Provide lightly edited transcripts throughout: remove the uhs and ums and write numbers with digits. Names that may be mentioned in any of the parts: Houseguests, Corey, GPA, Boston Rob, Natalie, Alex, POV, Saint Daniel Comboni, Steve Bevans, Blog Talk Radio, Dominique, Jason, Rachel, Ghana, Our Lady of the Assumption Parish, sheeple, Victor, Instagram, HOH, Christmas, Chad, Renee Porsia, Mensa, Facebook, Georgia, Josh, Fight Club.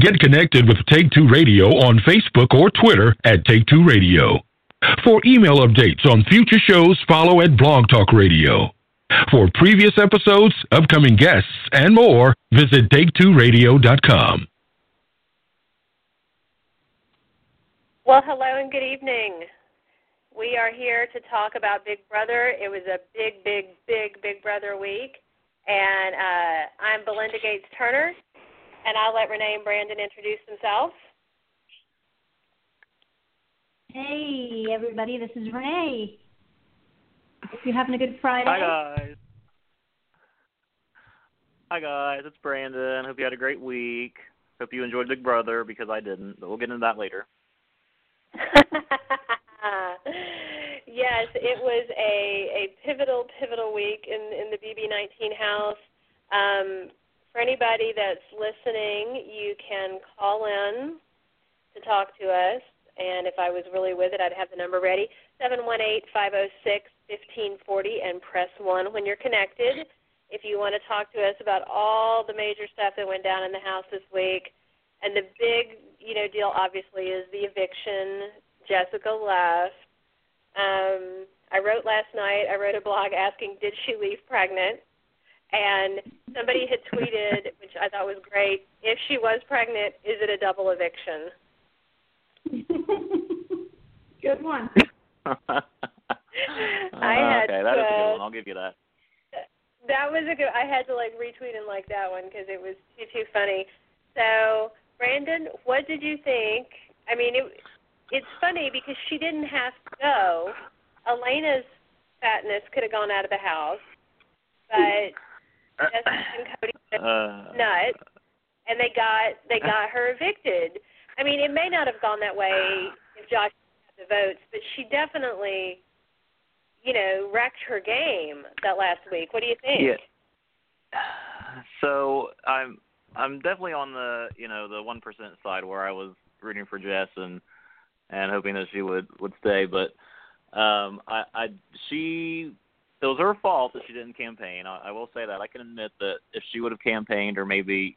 Get connected with Take Two Radio on Facebook or Twitter at Take Two Radio. For email updates on future shows, follow at Blog Talk Radio. For previous episodes, upcoming guests, and more, visit Take2Radio.com. Well, hello and good evening. We are here to talk about Big Brother. It was a big Brother week. And I'm Belynda Gates Turner, and I'll let Renee and Brandon introduce themselves. Hey, everybody, this is Renee. Hope you're having a good Friday. Hi, guys. It's Brandon. Hope you had a great week. Hope you enjoyed Big Brother, because I didn't, but we'll get into that later. Yes, it was a pivotal week in the BB19 house. For anybody that's listening, you can call in to talk to us. And if I was really with it, I'd have the number ready, 718-506-1540, and press 1 when you're connected. If you want to talk to us about all the major stuff that went down in the house this week, and the big, deal, obviously, is the eviction. Jessica left. I wrote last night, I wrote a blog asking, did she leave pregnant? And somebody had tweeted, which I thought was great, if she was pregnant, is it a double eviction? Good one. That was a good one. I'll give you that. That was a good. I had to retweet and that one because it was too funny. So, Brandon, what did you think? I mean, it's funny because she didn't have to go. Elena's fatness could have gone out of the house, but Jessica and Cody nuts, and they got her evicted. I mean, it may not have gone that way if Josh had the votes, but she definitely, wrecked her game that last week. What do you think? Yeah. So I'm definitely on the the 1% side where I was rooting for Jess and hoping that she would stay, but it was her fault that she didn't campaign. I will say that. I can admit that if she would have campaigned or maybe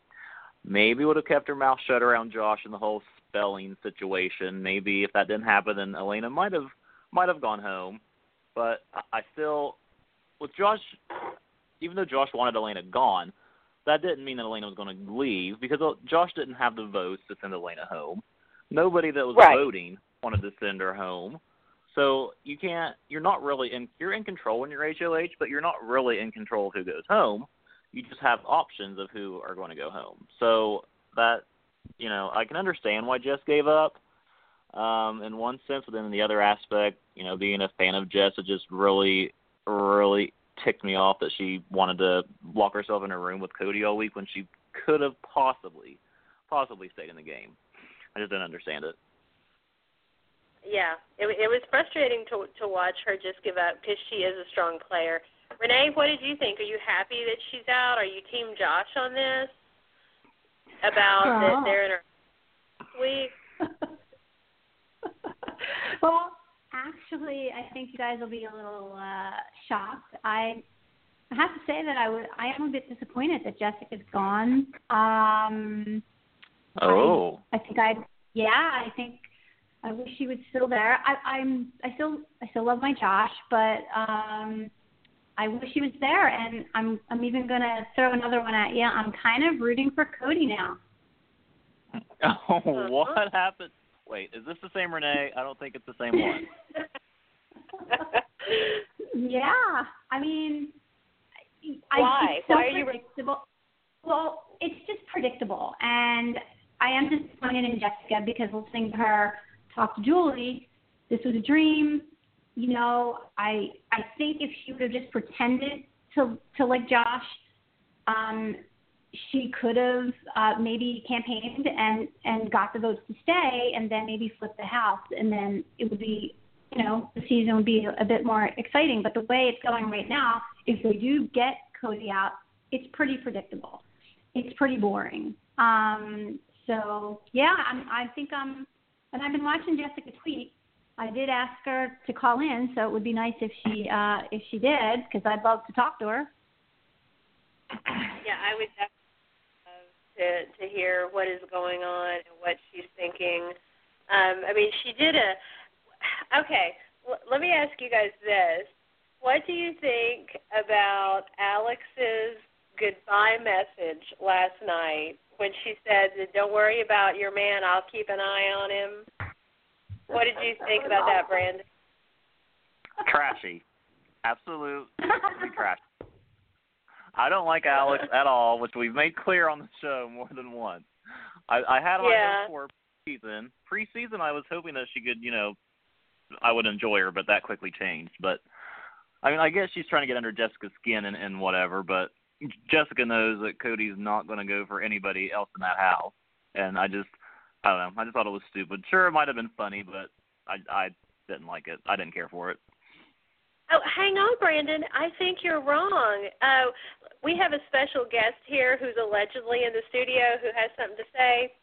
would have kept her mouth shut around Josh and the whole spelling situation. Maybe if that didn't happen, then Elena might have gone home. But I still, with Josh, even though Josh wanted Elena gone, that didn't mean that Elena was going to leave, because Josh didn't have the votes to send Elena home. Nobody that was voting wanted to send her home. So you're not really you're in control when you're HOH, but you're not really in control of who goes home. You just have options of who are going to go home. So that, I can understand why Jess gave up in one sense, but then in the other aspect, being a fan of Jess, it just really, really ticked me off that she wanted to lock herself in her room with Cody all week when she could have possibly stayed in the game. I just didn't understand it. Yeah, it was frustrating to watch her just give up because she is a strong player. Renee, what did you think? Are you happy that she's out? Are you Team Josh on this? About that they're in her week? Well, actually, I think you guys will be a little shocked. I have to say that I am a bit disappointed that Jessica's gone. I wish she was still there. I still love my Josh, but I wish he was there, and I'm even going to throw another one at you. I'm kind of rooting for Cody now. Oh, what happened? Wait, is this the same Renee? I don't think it's the same one. Yeah. I mean, why? It's so why are you predictable. Well, it's just predictable, and I am disappointed in Jessica because listening to her talk to Julie, this was a dream. I think if she would have just pretended to like Josh, she could have maybe campaigned and got the votes to stay, and then maybe flip the house, and then it would be, the season would be a bit more exciting. But the way it's going right now, if they do get Cody out, it's pretty predictable. It's pretty boring. So yeah, I think I've been watching Jessica tweet. I did ask her to call in, so it would be nice if she did, because I'd love to talk to her. Yeah, I would definitely love to hear what is going on and what she's thinking. I mean, she did okay, let me ask you guys this. What do you think about Alex's goodbye message last night when she said, "Don't worry about your man, I'll keep an eye on him"? What did you think about that, Brandon? Trashy. Absolutely trashy. I don't like Alex at all, which we've made clear on the show more than once. I had on her for preseason. Preseason, I was hoping that she could, I would enjoy her, but that quickly changed. But, I mean, I guess she's trying to get under Jessica's skin and whatever, but Jessica knows that Cody's not going to go for anybody else in that house. And I don't know, I just thought it was stupid. Sure, it might have been funny, but I didn't like it. I didn't care for it. Oh, hang on, Brandon. I think you're wrong. We have a special guest here who's allegedly in the studio who has something to say.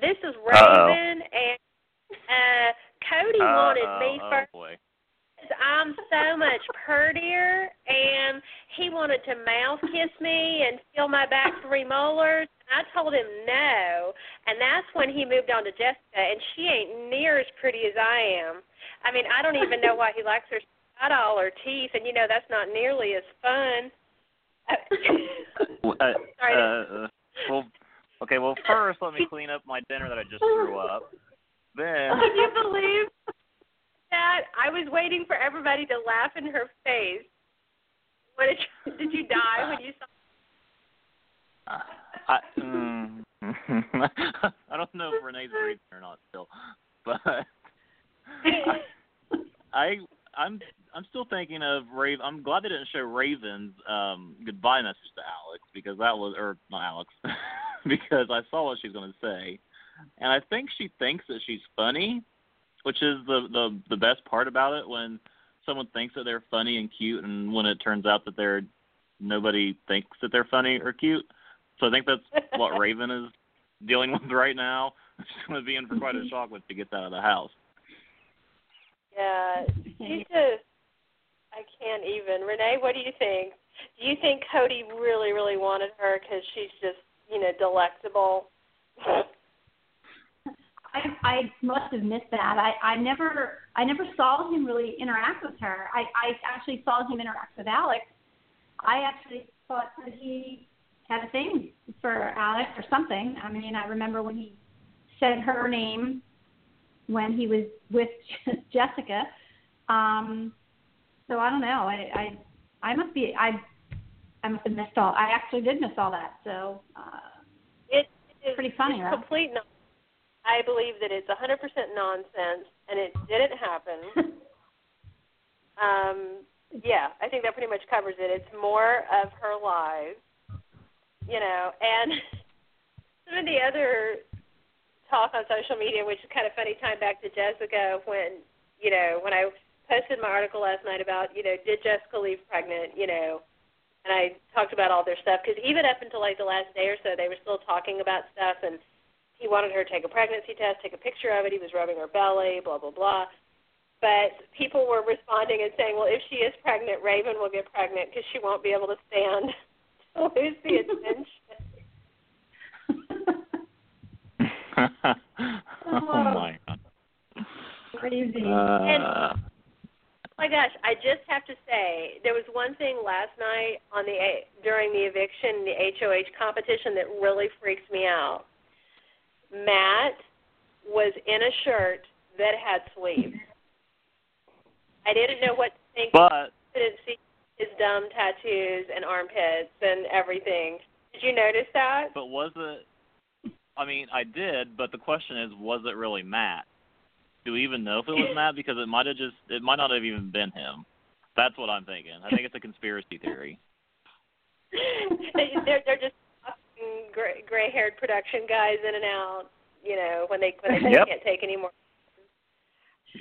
This is Raven, and Cody wanted me first. Oh, boy. I'm so much purtier, and he wanted to mouth kiss me and feel my back three molars. I told him no, and that's when he moved on to Jessica, and she ain't near as pretty as I am. I mean, I don't even know why he likes her. Got all her teeth, and that's not nearly as fun. Sorry. Well, first let me clean up my dinner that I just threw up. Then can you believe that I was waiting for everybody to laugh in her face? What did you die when you saw? I don't know if Renee's breathing or not still, but I'm still thinking of Raven. I'm glad they didn't show Raven's goodbye message to Alex because I saw what she's going to say, and I think she thinks that she's funny, which is the best part about it. When someone thinks that they're funny and cute, and when it turns out that nobody thinks that they're funny or cute, so I think that's what Raven is dealing with right now. She's going to be in for quite a shock when she gets out of the house. Yeah, she just, I can't even. Renee, what do you think? Do you think Cody really, really wanted her because she's just, delectable? I must have missed that. I never saw him really interact with her. I actually saw him interact with Alex. I actually thought that he had a thing for Alex or something. I mean, I remember when he said her name when he was with Jessica. So I don't know. I actually did miss all that. So it's pretty funny, right? Complete nonsense. I believe that it's 100% nonsense, and it didn't happen. Yeah, I think that pretty much covers it. It's more of her lies, and some of the other talk on social media, which is kind of funny, time back to Jessica when I posted my article last night about, did Jessica leave pregnant, and I talked about all their stuff, because even up until like the last day or so, they were still talking about stuff, and he wanted her to take a pregnancy test, take a picture of it, he was rubbing her belly, blah, blah, blah. But people were responding and saying, well, if she is pregnant, Raven will get pregnant because she won't be able to stand to lose the attention. Oh my God. Crazy. And, oh my gosh, I just have to say, there was one thing last night during the eviction, the HOH competition, that really freaks me out. Matt was in a shirt that had sleeves. I didn't know what to think. But I didn't see his dumb tattoos and armpits and everything. Did you notice that? But was it? I mean, I did, but the question is, was it really Matt? Do we even know if it was Matt? Because it might not have even been him. That's what I'm thinking. I think it's a conspiracy theory. They're just gray-haired production guys in and out, when they can't take any more.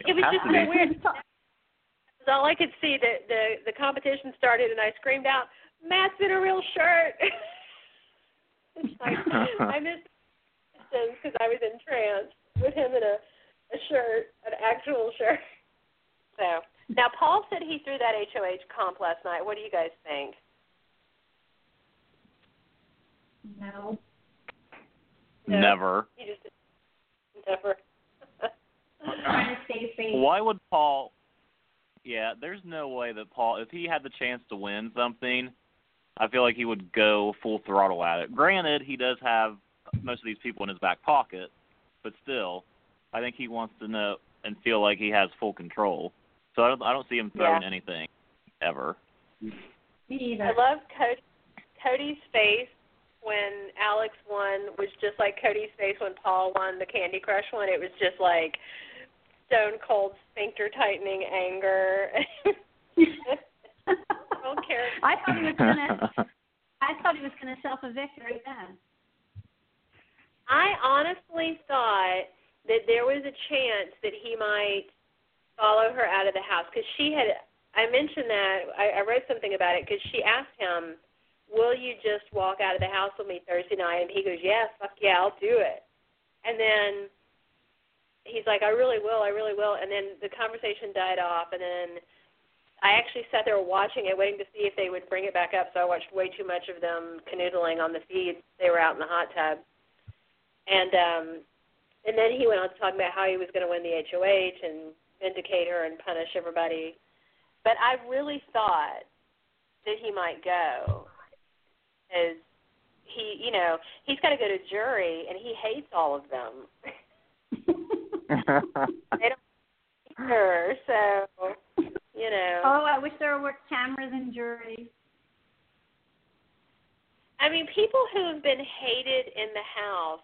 It was just so weird. That's all I could see. That the competition started, and I screamed out, "Matt's in a real shirt!" I missed because I was in trance with him in a shirt, an actual shirt. So now Paul said he threw that HOH comp last night. What do you guys think? No. No, never. You just never. Trying to stay safe. Why would Paul? Yeah, there's no way that Paul, if he had the chance to win something, I feel like he would go full throttle at it. Granted, he does have most of these people in his back pocket, but still, I think he wants to know and feel like he has full control. So I don't see him throwing anything ever. Me either. I love Cody's face when Alex won was just like Cody's face when Paul won the Candy Crush one. It was just like stone cold sphincter tightening anger. I thought he was gonna self evict right then. I honestly thought that there was a chance that he might follow her out of the house because she had. I mentioned that I wrote something about it because she asked him, "Will you just walk out of the house with me Thursday night?" And he goes, "Yeah, fuck yeah, I'll do it." And then he's like, "I really will." And then the conversation died off, and then I actually sat there watching it, waiting to see if they would bring it back up. So I watched way too much of them canoodling on the feed. They were out in the hot tub, and then he went on to talk about how he was going to win the HOH and vindicate her and punish everybody. But I really thought that he might go, as he, you know, he's got to go to jury, and he hates all of them. They don't hate her, so. You know. Oh, I wish there were cameras in juries. I mean, people who have been hated in the house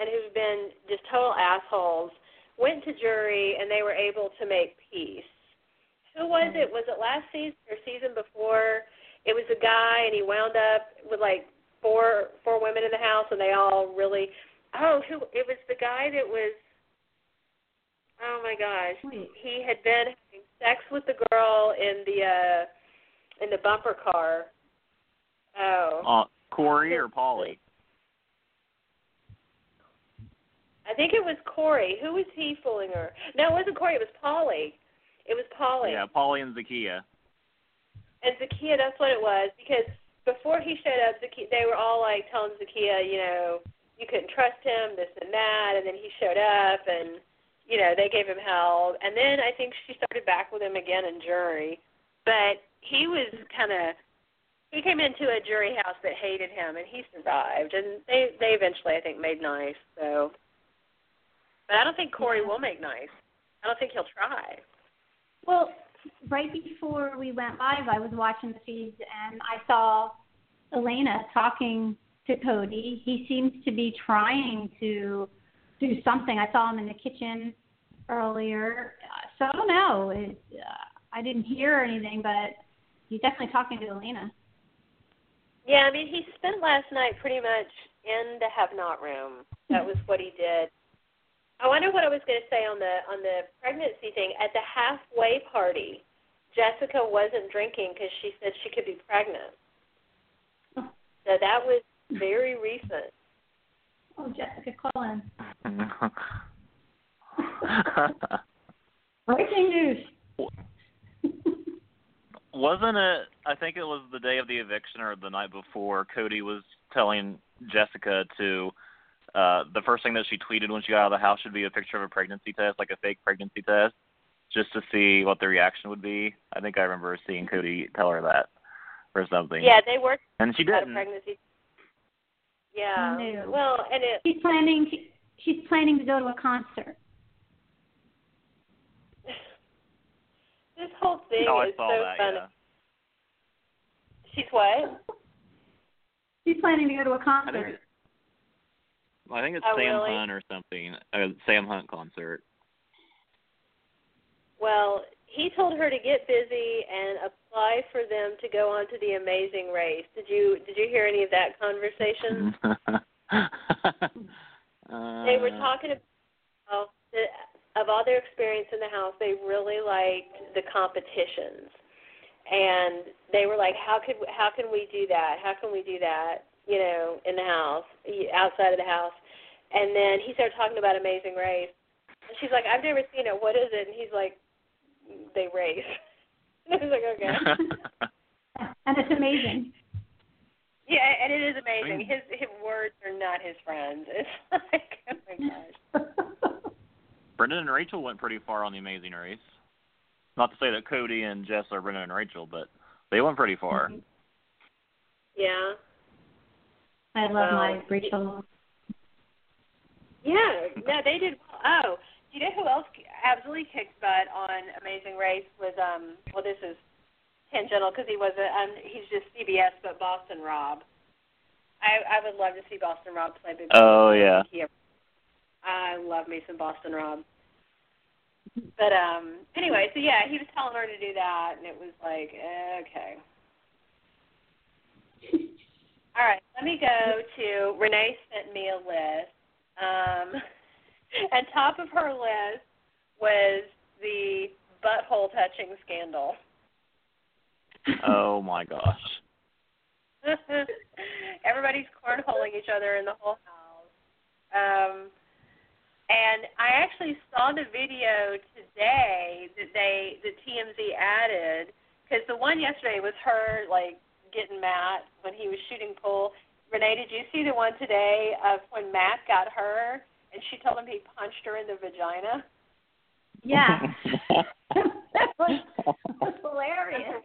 and who've been just total assholes went to jury and they were able to make peace. Who was it? Was it last season or season before? It was a guy and he wound up with like four women in the house and they all really. Oh, who? It was the guy that was. Oh my gosh, he had been having sex with the girl in the bumper car. Oh, Corey or Paulie? I think it was Corey. Who was he fooling her? No, it wasn't Corey. It was Paulie. Yeah, Paulie and Zakiyah. And Zakiyah, that's what it was. Because before he showed up, they were all like telling Zakiyah, you know, you couldn't trust him, this and that. And then he showed up and. You know, they gave him hell. And then I think she started back with him again in jury. But he was he came into a jury house that hated him, and he survived. And they eventually, I think, made nice. So, but I don't think Corey will make nice. I don't think he'll try. Well, right before we went live, I was watching the feeds, and I saw Elena talking to Cody. He seems to be trying to do something. I saw him in the kitchen earlier, so I don't know. I didn't hear anything, but he's definitely talking to Elena. Yeah, I mean, he spent last night pretty much in the have-not room. That was what he did. I wonder what I was going to say on the pregnancy thing. At the halfway party, Jessica wasn't drinking because she said she could be pregnant. So that was very recent. Oh, Jessica, call in. Breaking news. Wasn't it, I think it was the day of the eviction or the night before, Cody was telling Jessica to, the first thing that she tweeted when she got out of the house should be a picture of a pregnancy test, like a fake pregnancy test, just to see what the reaction would be. I think I remember seeing Cody tell her that or something. Yeah, they worked. And she didn't. Yeah. No. Well, and she's planning to go to a concert. This whole thing is so funny. Yeah. She's what? She's planning to go to a concert. I think it's Sam really? Hunt or something. A Sam Hunt concert. Well, he told her to get busy and apply for them to go on to the Amazing Race. Did you hear any of that conversation? They were talking about of all their experience in the house. They really liked the competitions, and they were like, "How can we do that? You know, in the house, outside of the house." And then he started talking about Amazing Race, and she's like, "I've never seen it. What is it?" And he's like, "They race." And I was like, okay. And it's amazing. Yeah, and it is amazing. His words are not his friends. It's like, oh my gosh. Brendan and Rachel went pretty far on the Amazing Race. Not to say that Cody and Jess are Brendan and Rachel, but they went pretty far. Mm-hmm. Yeah. I love my Rachel. Yeah, no, they did well. Oh, you know who else absolutely kicked butt on Amazing Race was, well, this is tangential because he wasn't, he's just CBS, but Boston Rob. I would love to see Boston Rob play big. Oh, yeah. I love me some Boston Rob. But anyway, so yeah, he was telling her to do that, and it was like, okay. All right, let me go to, Renee sent me a list. And top of her list was the butthole touching scandal. Oh my gosh! Everybody's cornholing each other in the whole house. And I actually saw the video today that TMZ added, because the one yesterday was her like getting Matt when he was shooting pool. Renee, did you see the one today of when Matt got her and she told him he punched her in the vagina? Yeah. That was hilarious.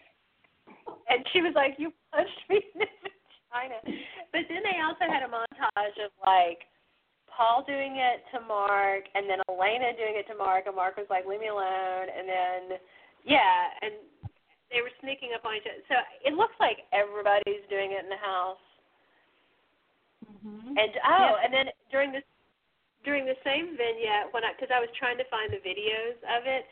And she was like, you punched me in the vagina. But then they also had a montage of, like, Paul doing it to Mark and then Elena doing it to Mark. And Mark was like, leave me alone. And then, yeah, and they were sneaking up on each other. So it looks like everybody's doing it in the house. Mm-hmm. And then during the same vignette, because I was trying to find the videos of it,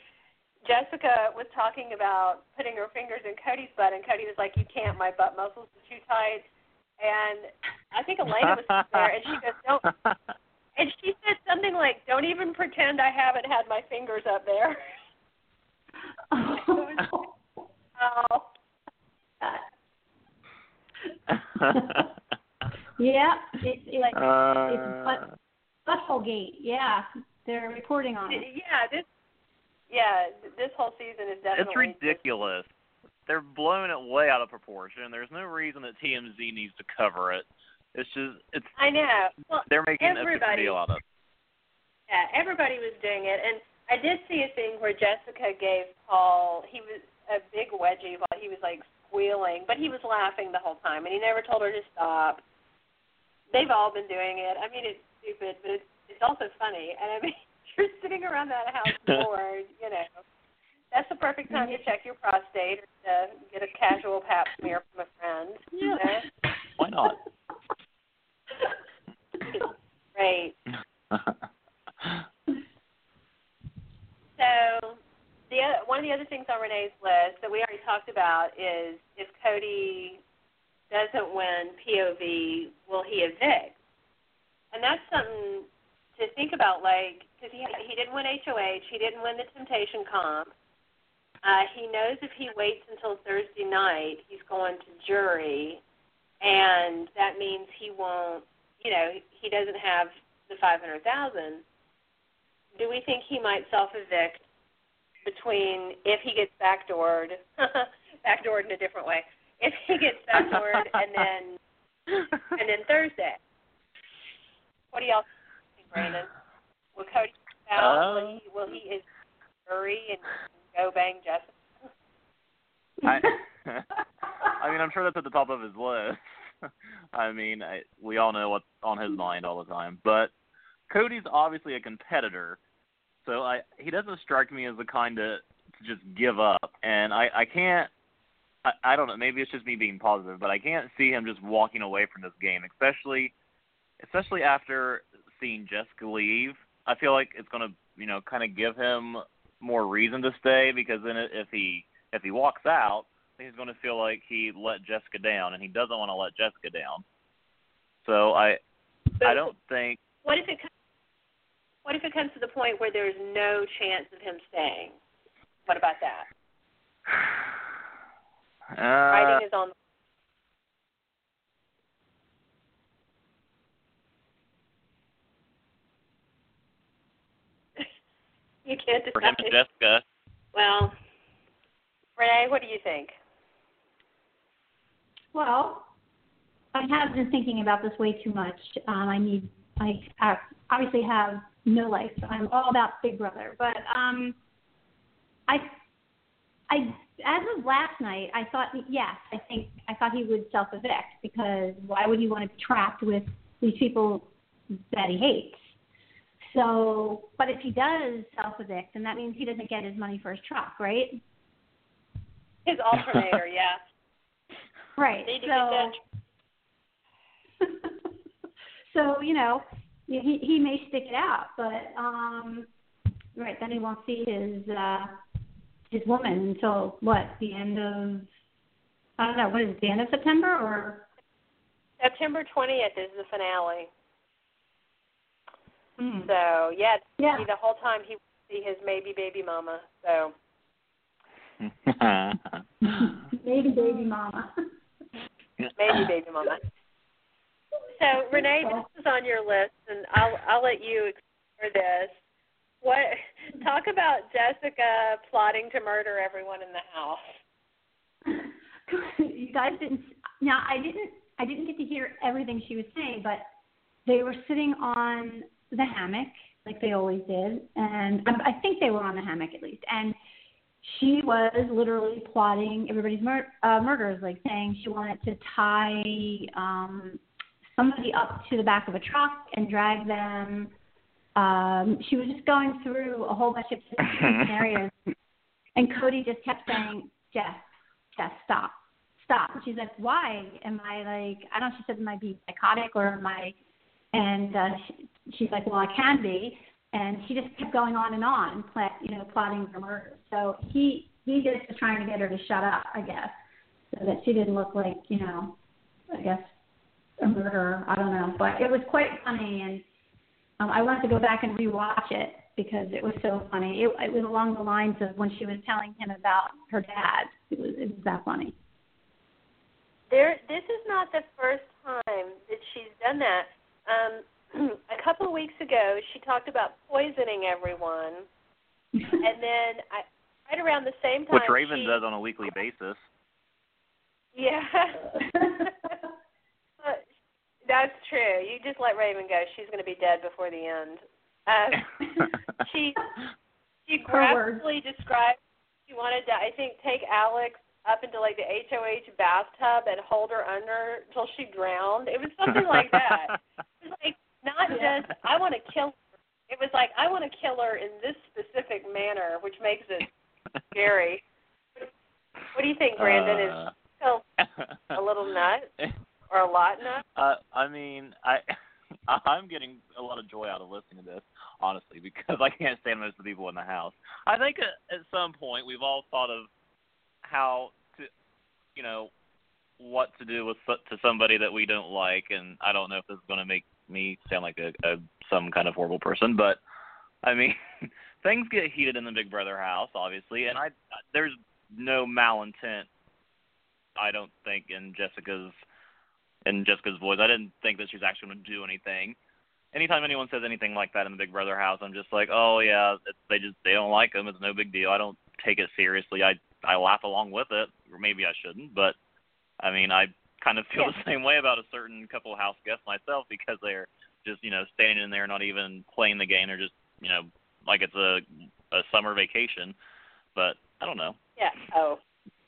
Jessica was talking about putting her fingers in Cody's butt, and Cody was like, "You can't, my butt muscles are too tight." And I think Elena was there, and she goes, "Don't." And she said something like, "Don't even pretend I haven't had my fingers up there." Oh. Yeah, it's Buttholegate. Yeah, they're reporting on it. This whole season is definitely. It's ridiculous. They're blowing it way out of proportion. There's no reason that TMZ needs to cover it. It's just. I know. Well, they're making a big deal out of it. Yeah, everybody was doing it, and I did see a thing where Jessica gave Paul. He was a big wedgie while he was like squealing, but he was laughing the whole time, and he never told her to stop. They've all been doing it. I mean, it's stupid, but it's also funny. And I mean, you're sitting around that house bored, you know. That's the perfect time to check your prostate or to get a casual pap smear from a friend. Yeah. You know? Why not? Great. So one of the other things on Renee's list that we already talked about is if Cody doesn't win POV, will he evict? And that's something to think about, like, because he didn't win HOH, he didn't win the Temptation comp. He knows if he waits until Thursday night, he's going to jury, and that means he won't, you know, he doesn't have the $500,000. Do we think he might self-evict between if he gets backdoored in a different way? If he gets that word, and then Thursday. What do y'all think, Brandon? Will Cody get out? Will he is hurry and go bang Jessica? I mean, I'm sure that's at the top of his list. I mean, we all know what's on his mind all the time. But Cody's obviously a competitor, so he doesn't strike me as the kind to just give up. And I can't. I don't know, maybe it's just me being positive, but I can't see him just walking away from this game, especially after seeing Jessica leave. I feel like it's going to, you know, kind of give him more reason to stay, because then if he walks out, he's going to feel like he let Jessica down, and he doesn't want to let Jessica down. So I don't think... What if it comes to the point where there's no chance of him staying? What about that? Writing is on. You can't decide. For him and Jessica. Well, Renee, what do you think? Well, I have been thinking about this way too much. I obviously have no life. I'm all about Big Brother, but I as of last night, I thought yes. I thought he would self-evict, because why would he want to be trapped with these people that he hates? So, but if he does self-evict, then that means he doesn't get his money for his truck, right? His alternator, yeah. Right. So, so you know, he may stick it out, but right then he won't see his woman until what, the end of, I don't know, what is it, the end of September or? September 20th is the finale. So, yeah, the whole time he would see his maybe baby mama, so. Maybe baby mama. Maybe baby mama. So, Renee, this is on your list, and I'll let you explore this. Talk about Jessica plotting to murder everyone in the house. You guys didn't, now I didn't get to hear everything she was saying, but they were sitting on the hammock, like they always did, and I think they were on the hammock at least. And she was literally plotting everybody's murders, like saying she wanted to tie somebody up to the back of a truck and drag them. She was just going through a whole bunch of scenarios, and Cody just kept saying, Jeff, stop. And she's like, why am I like? I don't know. She said, am I being psychotic or am I? And she's like, well, I can be. And she just kept going on and on, plotting her murder. So he just was trying to get her to shut up, I guess, so that she didn't look like, I guess, a murderer. I don't know. But it was quite funny, and I wanted to go back and rewatch it because it was so funny. It was along the lines of when she was telling him about her dad. It was that funny. This is not the first time that she's done that. A couple of weeks ago, she talked about poisoning everyone, and then right around the same time, which Raven does on a weekly basis. Yeah, that's true. You just let Raven go; she's going to be dead before the end. She graphically described she wanted to, I think, take Alex up into like the HOH bathtub and hold her under until she drowned. It was something like that. It was like just I want to kill her. It was like I want to kill her in this specific manner, which makes it scary. What do you think, Brandon? Is she a little nut or a lot nut? I mean, I'm getting a lot of joy out of listening to this, honestly, because I can't stand most of the people in the house. I think at some point we've all thought of how to, what to do with to somebody that we don't like, and I don't know if this is going to make me sound like some kind of horrible person, but I mean, things get heated in the Big Brother house, obviously, and there's no malintent, I don't think, in Jessica's voice. I didn't think that she's actually going to do anything. Anytime anyone says anything like that in the Big Brother house, I'm just like, oh yeah, they don't like him. It's no big deal. I don't take it seriously. I laugh along with it, or maybe I shouldn't, but I mean, I kind of feel the same way about a certain couple of house guests myself, because they're just, standing in there, not even playing the game, or just, like it's a summer vacation, but I don't know. Yeah. Oh,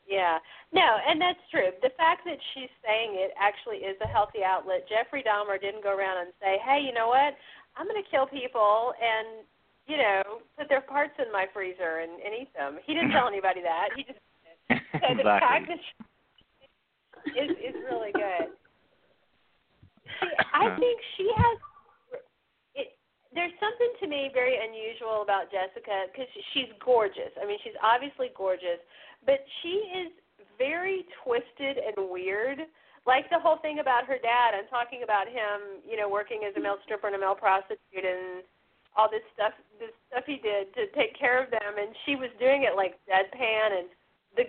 yeah. No, and that's true. The fact that she's saying it actually is a healthy outlet. Jeffrey Dahmer didn't go around and say, hey, you know what, I'm going to kill people and, put their parts in my freezer and eat them. He didn't tell anybody that. He just did. So the fact that she is really good. I think she has there's something to me very unusual about Jessica, because she's gorgeous. I mean, she's obviously gorgeous, but she is very twisted and weird. Like the whole thing about her dad, I'm talking about him, working as a male stripper and a male prostitute and all this stuff he did to take care of them, and she was doing it like deadpan, and the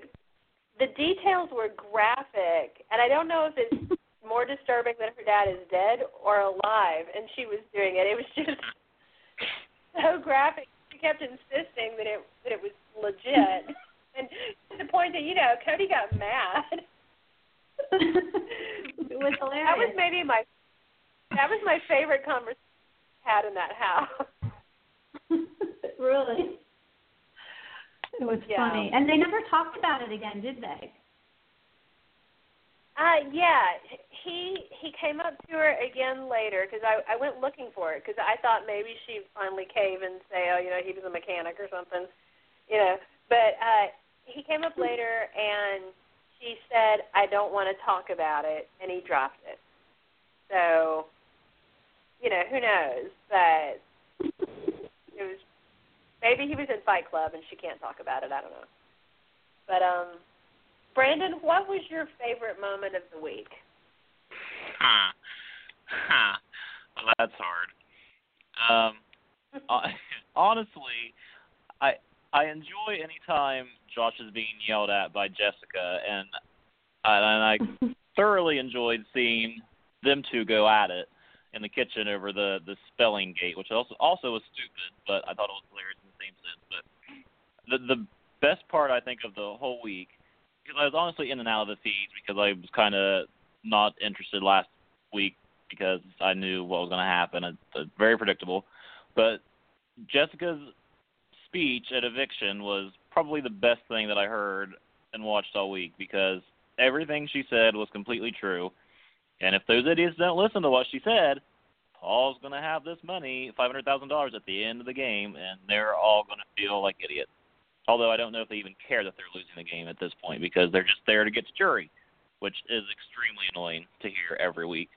details were graphic, and I don't know if it's more disturbing that her dad is dead or alive, and she was doing it. It was just so graphic. She kept insisting that it was legit, and to the point that, Cody got mad. It was hilarious. That was my favorite conversation I had in that house. Really? It was funny. And they never talked about it again, did they? Yeah, he came up to her again later because I went looking for it because I thought maybe she'd finally cave and say, oh, you know, he was a mechanic or something, you know. But he came up later and she said, I don't want to talk about it, and he dropped it. So, you know, who knows? But it was maybe he was in Fight Club and she can't talk about it. I don't know. But Brandon, what was your favorite moment of the week? Well, that's hard. Honestly, I enjoy any time Josh is being yelled at by Jessica, and I thoroughly enjoyed seeing them two go at it in the kitchen over the spelling gate, which also was stupid, but I thought it was hilarious in the same sense. But the best part, I think, of the whole week, because I was honestly in and out of the feeds because I was kind of not interested last week because I knew what was going to happen. It's very predictable. But Jessica's speech at eviction was probably the best thing that I heard and watched all week because everything she said was completely true. And if those idiots don't listen to what she said, Paul's going to have this money, $500,000, at the end of the game, and they're all going to feel like idiots. Although I don't know if they even care that they're losing the game at this point because they're just there to get to jury, which is extremely annoying to hear every week.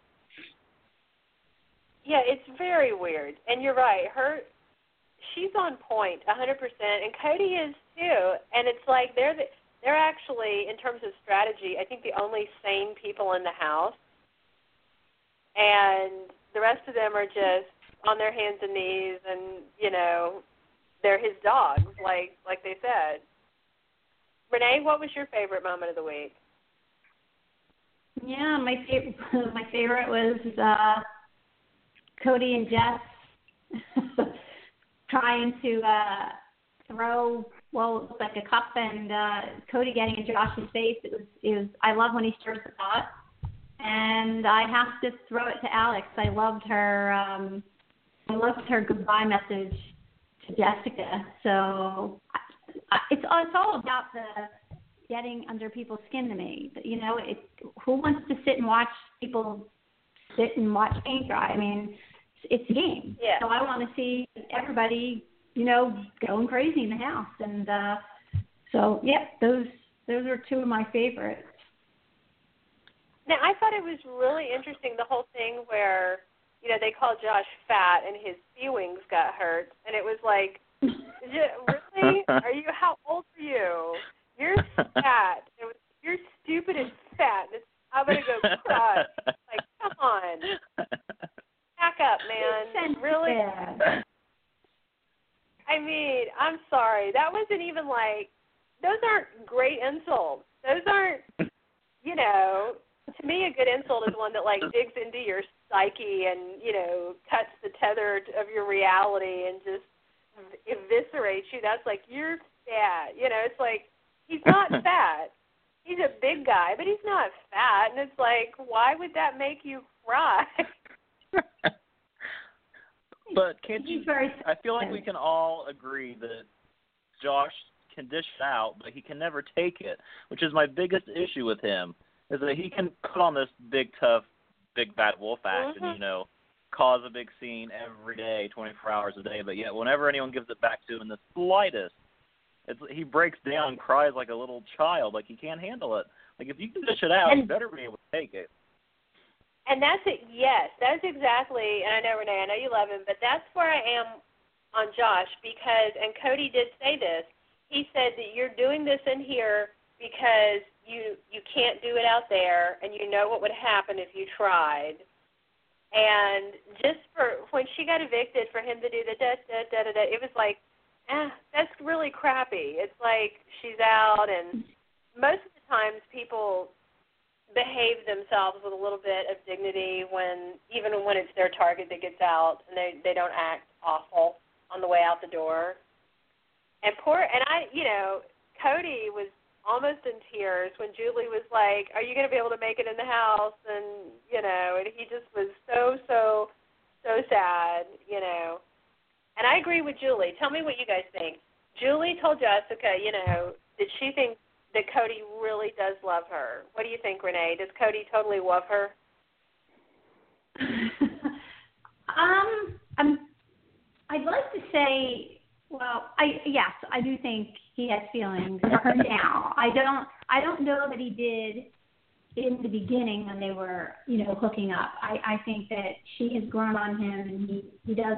Yeah, it's very weird. And you're right. She's on point 100%, and Cody is too. And it's like they're actually, in terms of strategy, I think the only sane people in the house. And the rest of them are just on their hands and knees and, you know, they're his dogs, like they said. Renee, what was your favorite moment of the week? Yeah, my favorite was Cody and Jeff trying to throw it looked like a cup, and Cody getting in Josh's face. It was I love when he stirs the pot, and I have to throw it to Alex. I loved her goodbye message. Jessica. So it's all about the getting under people's skin to me. You know, who wants to sit and watch people sit and watch paint dry? I mean, it's a game. Yeah. So I want to see everybody, you know, going crazy in the house. And so, yeah, those are two of my favorites. Now, I thought it was really interesting, the whole thing where, you know, they called Josh fat and his feelings got hurt. And it was like, really? How old are you? You're fat. It was, you're stupid and fat. I'm going to go cry. Like, come on. Back up, man. Really? Yeah. I mean, I'm sorry. That wasn't even like, those aren't great insults. Those aren't, you know, to me a good insult is one that, like, digs into your psyche and, you know, cuts the tether of your reality and just eviscerates you. That's like, you're fat. You know, it's like, he's not fat. He's a big guy, but he's not fat. And it's like, why would that make you cry? But I feel like we can all agree that Josh can dish it out, but he can never take it, which is my biggest issue with him, is that he can put on this big, tough, big bad wolf act and, you know, cause a big scene every day, 24 hours a day. But yet, whenever anyone gives it back to him in the slightest, he breaks down and cries like a little child, like he can't handle it. Like, if you can dish it out, you better be able to take it. And that's it, yes. That's exactly, and I know, Renee, I know you love him, but that's where I am on Josh because, and Cody did say this, he said that you're doing this in here because you can't do it out there, and you know what would happen if you tried. And just for when she got evicted, for him to do the da-da-da-da-da, it was like, that's really crappy. It's like she's out, and most of the times people behave themselves with a little bit of dignity even when it's their target that gets out, and they don't act awful on the way out the door. And you know, Cody was almost in tears when Julie was like, are you going to be able to make it in the house? And, you know, and he just was so sad, you know. And I agree with Julie. Tell me what you guys think. Julie told Jessica, you know, that she thinks that Cody really does love her. What do you think, Renee? Does Cody totally love her? I'd like to say, well, yes, I do think he has feelings for her now. I don't know that he did in the beginning when they were, you know, hooking up. I think that she has grown on him, and he does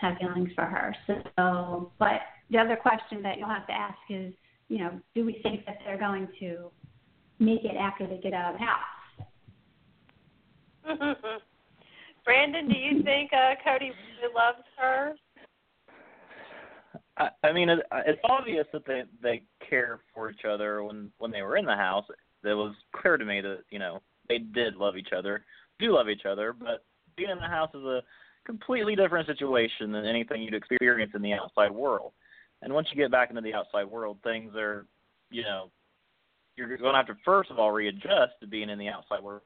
have feelings for her. So, but the other question that you'll have to ask is, you know, do we think that they're going to make it after they get out of the house? Brandon, do you think Cody really loves her? I mean, it's obvious that they care for each other when they were in the house. It was clear to me that, you know, they did love each other, do love each other, but being in the house is a completely different situation than anything you'd experience in the outside world. And once you get back into the outside world, things are, you know, you're going to have to, first of all, readjust to being in the outside world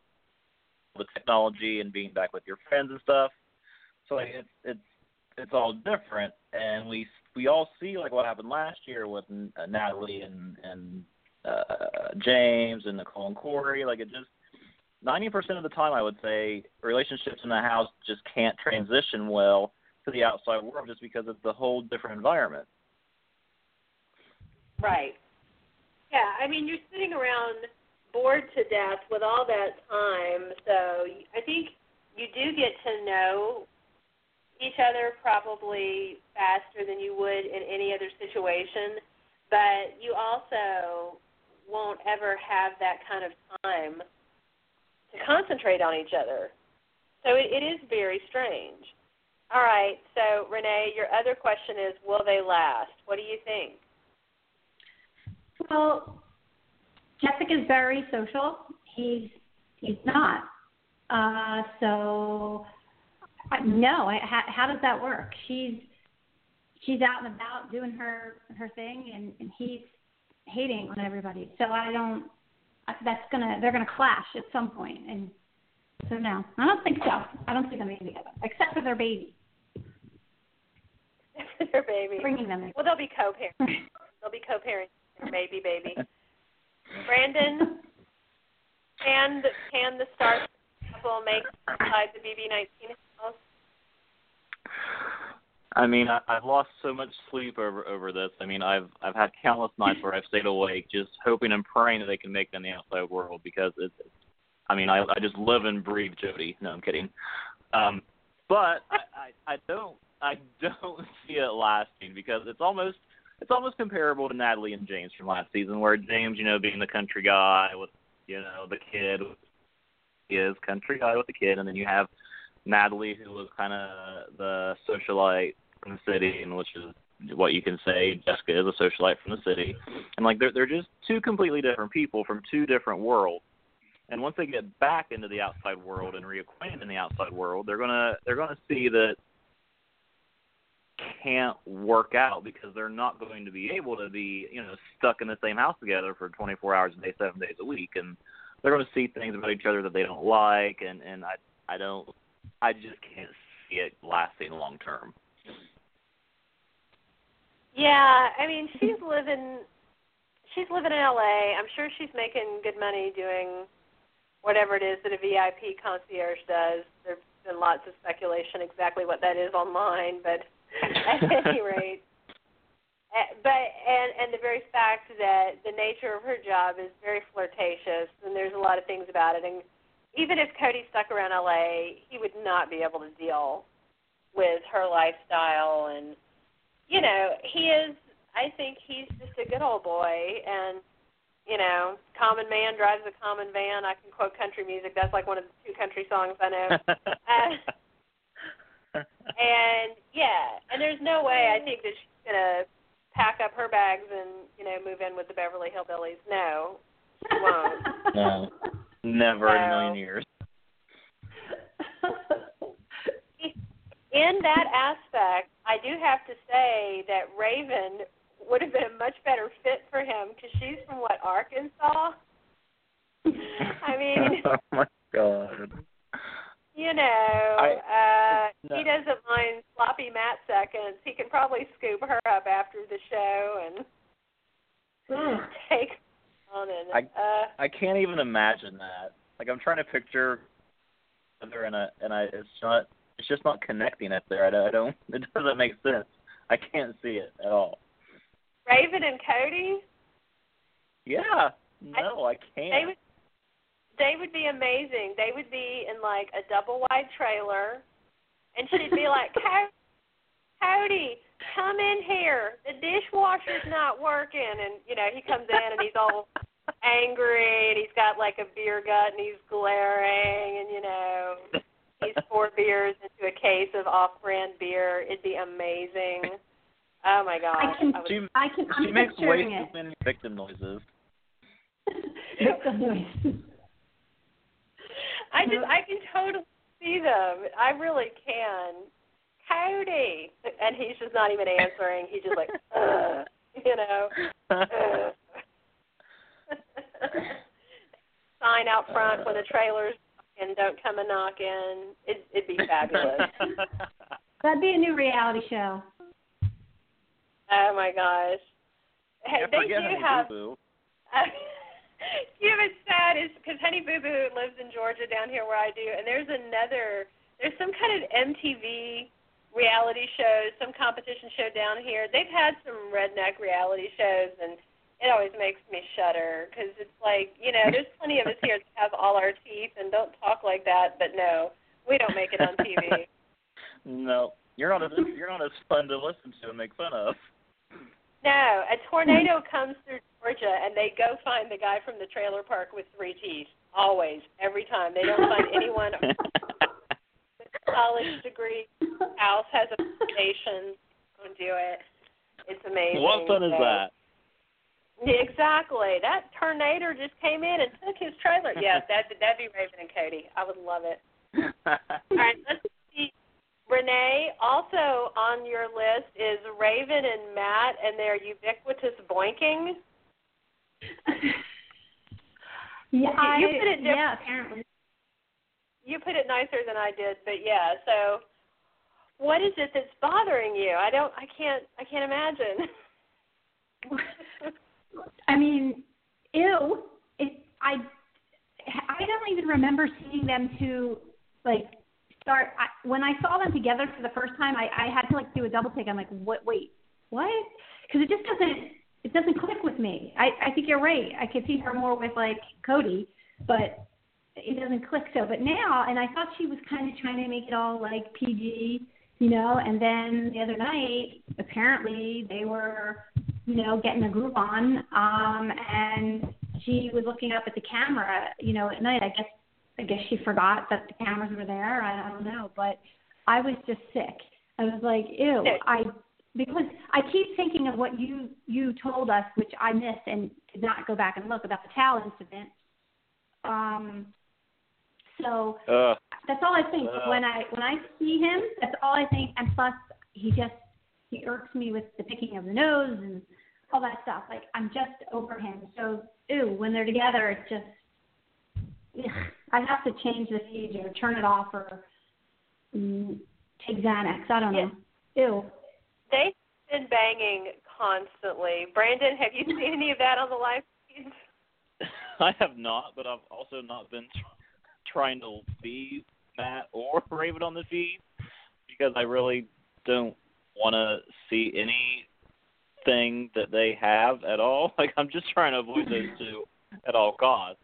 with technology and being back with your friends and stuff. So like, it's all different, and we all see like what happened last year with Natalie and James and Nicole and Corey. Like, it just 90% of the time, I would say relationships in the house just can't transition well to the outside world just because it's a whole different environment. Right. Yeah, I mean, you're sitting around bored to death with all that time, so I think you do get to know each other probably faster than you would in any other situation, but you also won't ever have that kind of time to concentrate on each other. So it is very strange. All right, so Renee, your other question is, will they last? What do you think? Well, Jessica's very social. He's not. How does that work? She's out and about doing her thing, and he's hating on everybody. So they're gonna clash at some point. And so no, I don't think so. I don't see them being together, except for their baby. Except for their baby. Bringing them in. Well, they'll be co-parents. They'll be co-parents. Baby. Brandon, can the star couple make inside the BB19 house? I mean, I've lost so much sleep over this. I mean, I've had countless nights where I've stayed awake just hoping and praying that they can make it in the outside world because it's. I mean, I just live and breathe Jody. No, I'm kidding. But I don't see it lasting because it's almost comparable to Natalie and James from last season, where James, you know, being the country guy with, you know, the kid. He is country guy with the kid. And then you have Natalie, who was kind of the socialite from the city, and which is what you can say Jessica is, a socialite from the city. And, like, they're just two completely different people from two different worlds. And once they get back into the outside world and reacquainted in the outside world, they're gonna see that can't work out because they're not going to be able to be, you know, stuck in the same house together for 24 hours a day, 7 days a week, and they're going to see things about each other that they don't like, and I just can't see it lasting long term. Yeah, I mean, she's living in LA. I'm sure she's making good money doing whatever it is that a VIP concierge does. There's been lots of speculation exactly what that is online, but at any rate, but the very fact that the nature of her job is very flirtatious, and there's a lot of things about it. And even if Cody stuck around LA, he would not be able to deal with her lifestyle. And, you know, I think he's just a good old boy. And, you know, common man drives a common van. I can quote country music. That's like one of the two country songs I know. And, yeah, and there's no way I think that she's going to pack up her bags and, you know, move in with the Beverly Hillbillies. No, she won't. No, never in a million years. In that aspect, I do have to say that Raven would have been a much better fit for him because she's from, what, Arkansas? I mean. Oh, my God. You know, he doesn't mind sloppy Matt seconds. He can probably scoop her up after the show and take her on. And, I can't even imagine that. Like, I'm trying to picture her, it's just not connecting up there. It doesn't make sense. I can't see it at all. Raven and Cody? Yeah. No, I can't. They would be amazing. They would be in, like, a double-wide trailer, and she'd be like, Cody, come in here. The dishwasher's not working. And, you know, he comes in, and he's all angry, and he's got, like, a beer gut, and he's glaring, and, you know, he's 4 beers into a case of off-brand beer. It'd be amazing. Oh, my gosh. She makes way too many victim noises. Victim noises. I can totally see them. I really can. Cody! And he's just not even answering. He's just like, you know. Sign out front when the trailer's and don't come and knock in. It'd be fabulous. That'd be a new reality show. Oh, my gosh. Yeah, they do have... You know what's sad is because Honey Boo Boo lives in Georgia down here where I do, and there's some kind of MTV reality show, some competition show down here. They've had some redneck reality shows, and it always makes me shudder because it's like, you know, there's plenty of us here that have all our teeth and don't talk like that, but no, we don't make it on TV. No, you're not as fun to listen to and make fun of. No, a tornado comes through Georgia, and they go find the guy from the trailer park with 3 teeth, always, every time. They don't find anyone with a college degree, house has a foundation, don't do it. It's amazing. What fun is that? Exactly. That tornado just came in and took his trailer. Yeah, that'd be Raven and Cody. I would love it. All right, let's see. Renee, also on your list is Raven and Matt and their ubiquitous boinking. Yeah, apparently. You put it nicer than I did, but yeah. So, what is it that's bothering you? I can't imagine. I mean, ew! I don't even remember seeing them two like. When I saw them together for the first time, I had to like do a double take. I'm like, what? Wait, what? Because it just doesn't click with me. I think you're right. I could see her more with like Cody, but it doesn't click so. But now, and I thought she was kind of trying to make it all like PG, you know. And then the other night, apparently they were, you know, getting a groove on, and she was looking up at the camera, you know, at night. I guess she forgot that the cameras were there. I don't know, but I was just sick. I was like, ew. Because I keep thinking of what you told us, which I missed and did not go back and look about the towel incident. So that's all I think when I see him. That's all I think. And plus, he irks me with the picking of the nose and all that stuff. Like I'm just over him. So ew, when they're together, it's just. I'd have to change the feed or turn it off or take Xanax. I don't know. Ew. They've been banging constantly. Brandon, have you seen any of that on the live feeds? I have not, but I've also not been trying to see Matt or Raven on the feed because I really don't want to see anything that they have at all. Like, I'm just trying to avoid those two at all costs.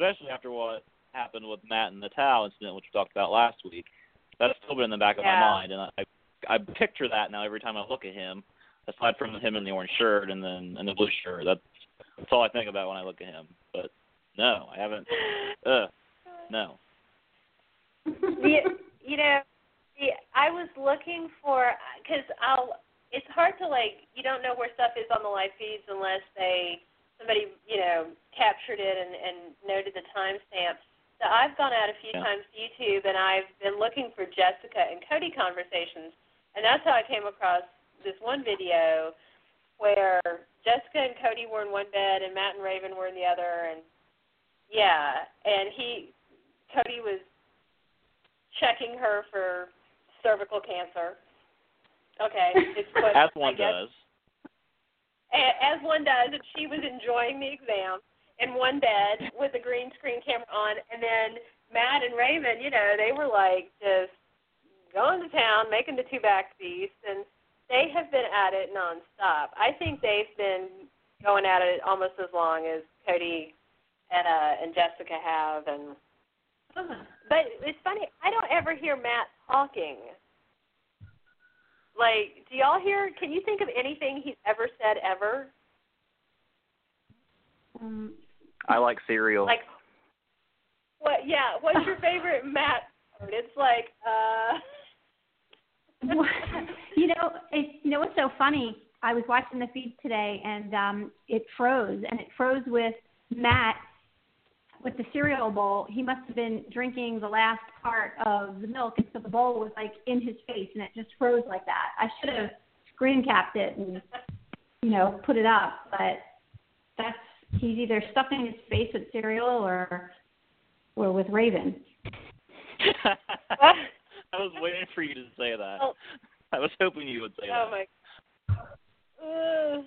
Especially after what happened with Matt and the towel incident, which we talked about last week. That's still been in the back of my mind, and I picture that now every time I look at him, aside from him in the orange shirt and then in the blue shirt. That's all I think about when I look at him. But no, I haven't. No. I was looking for – because it's hard to, like, you don't know where stuff is on the live feeds unless they – somebody, you know, captured it and noted the timestamp. So I've gone out a few times to YouTube, and I've been looking for Jessica and Cody conversations, and that's how I came across this one video where Jessica and Cody were in one bed and Matt and Raven were in the other, and yeah, and Cody was checking her for cervical cancer. Okay, it's what, as one does. As one does, and she was enjoying the exam in one bed with a green screen camera on, and then Matt and Raven, you know, they were like just going to town, making the two-back feast, and they have been at it nonstop. I think they've been going at it almost as long as Cody and Jessica have. And but it's funny, I don't ever hear Matt talking. Like, do y'all hear, can you think of anything he's ever said ever? I like cereal. Like, what? Yeah, what's your favorite Matt word? It's like, you know what's so funny? I was watching the feed today, and it froze with Matt with the cereal bowl. He must have been drinking the last part of the milk, and so the bowl was like in his face, and it just froze like that. I should have screen capped it and, you know, put it up, but he's either stuffing his face with cereal or with Raven. I was waiting for you to say that. Oh. I was hoping you would say that. Oh my God.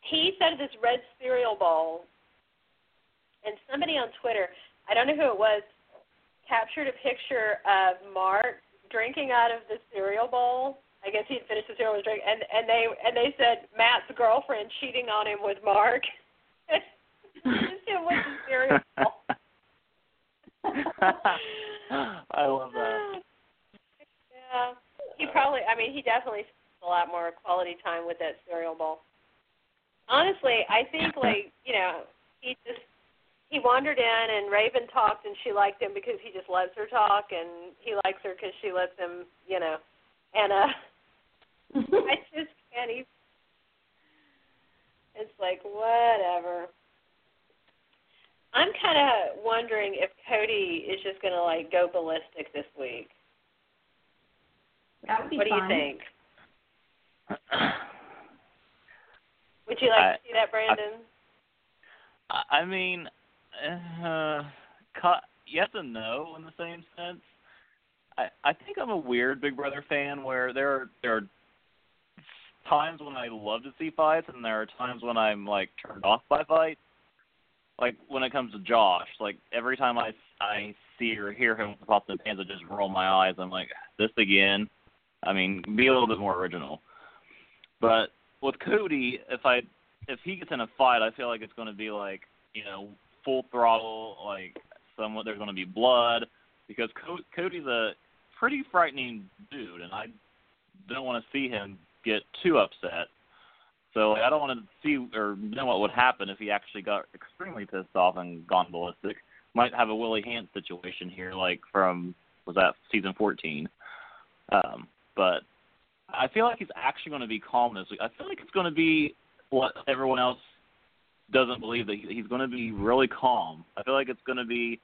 He said this red cereal bowl. And somebody on Twitter, I don't know who it was, captured a picture of Mark drinking out of the cereal bowl. I guess he'd finished the cereal and was drinking, and they said Matt's girlfriend cheating on him with Mark. Just him with the cereal bowl. I love that. Yeah, he definitely spends a lot more quality time with that cereal bowl. Honestly, I think, like, you know, he wandered in and Raven talked and she liked him because he just lets her talk, and he likes her because she lets him, you know. And I just can't even. It's like, whatever. I'm kind of wondering if Cody is just going to, like, go ballistic this week. That would be fun. What do you think? Would you like to see that, Brandon? Yes and no in the same sense. I think I'm a weird Big Brother fan where there are times when I love to see fights, and there are times when I'm, like, turned off by fights. Like, when it comes to Josh, like, every time I see or hear him pop the pants, I just roll my eyes. I'm like, this again? I mean, be a little bit more original. But with Cody, if he gets in a fight, I feel like it's going to be, like, you know, full throttle, like, somewhat there's going to be blood, because Cody's a pretty frightening dude, and I don't want to see him get too upset. So I don't want to see or know what would happen if he actually got extremely pissed off and gone ballistic. Might have a Willie Hant situation here, like from, was that season 14? But I feel like he's actually going to be calm this week. I feel like it's going to be what everyone else doesn't believe, that he's going to be really calm. I feel like it's going to be,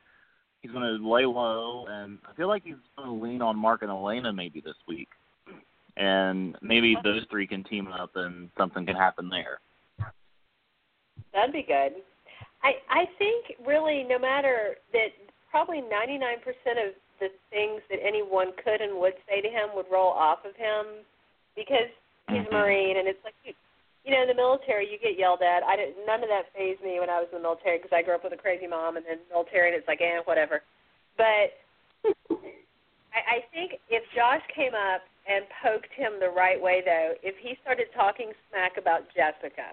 he's going to lay low, and I feel like he's going to lean on Mark and Elena maybe this week. And maybe those three can team up and something can happen there. That'd be good. I think really no matter that, probably 99% of the things that anyone could and would say to him would roll off of him, because he's a Marine, and it's like, you know, in the military you get yelled at. None of that fazed me when I was in the military, because I grew up with a crazy mom and then military, and it's like, whatever. But I think if Josh came up and poked him the right way, though, if he started talking smack about Jessica,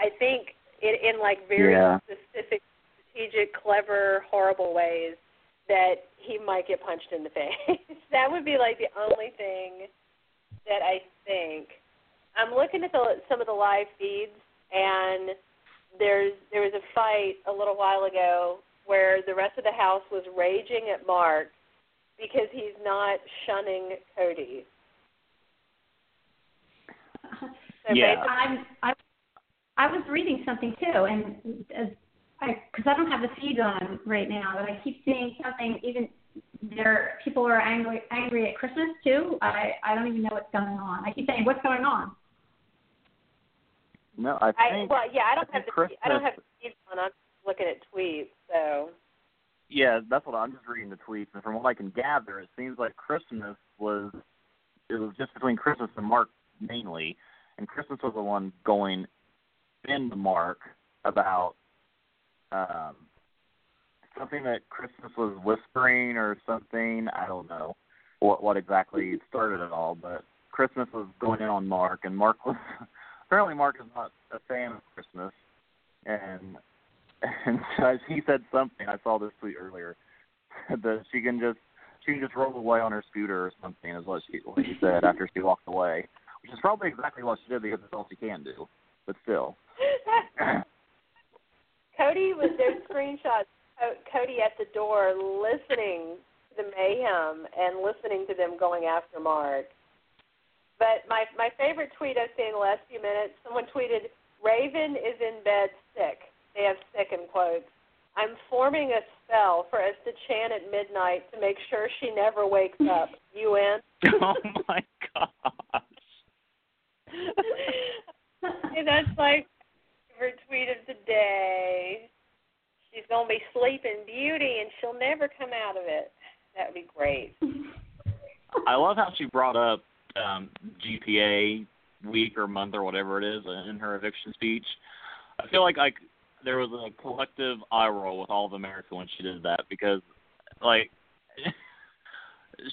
I think in like very specific, strategic, clever, horrible ways, that he might get punched in the face. That would be like the only thing that I think. I'm looking at some of the live feeds, and there was a fight a little while ago where the rest of the house was raging at Mark because he's not shunning Cody. So yeah. I was reading something, too, and because I don't have the feed on right now, but I keep seeing something, even people are angry at Christmas too. I don't even know what's going on. I keep saying, what's going on? No, I think. I don't have the tweets on. I'm looking at tweets, so. Yeah, that's what I'm just reading the tweets, and from what I can gather, it seems like it was just between Christmas and Mark mainly, and Christmas was the one going into Mark about something that Christmas was whispering or something. I don't know what exactly started it all, but Christmas was going in on Mark, and Mark was apparently Mark is not a fan of Christmas, and so he said something. I saw this tweet earlier that she can just roll away on her scooter or something is what she said after she walked away, which is probably exactly what she did because that's all she can do. But still, Cody was their screenshots. Cody at the door listening to the mayhem and listening to them going after Mark. But my favorite tweet I've seen in the last few minutes, someone tweeted, Raven is in bed sick. They have sick in quotes. I'm forming a spell for us to chant at midnight to make sure she never wakes up. You in? Oh, my gosh. And that's my favorite tweet of the day. She's going to be sleeping beauty, and she'll never come out of it. That would be great. I love how she brought up GPA week or month or whatever it is in her eviction speech. I feel like there was a collective eye roll with all of America when she did that because, like,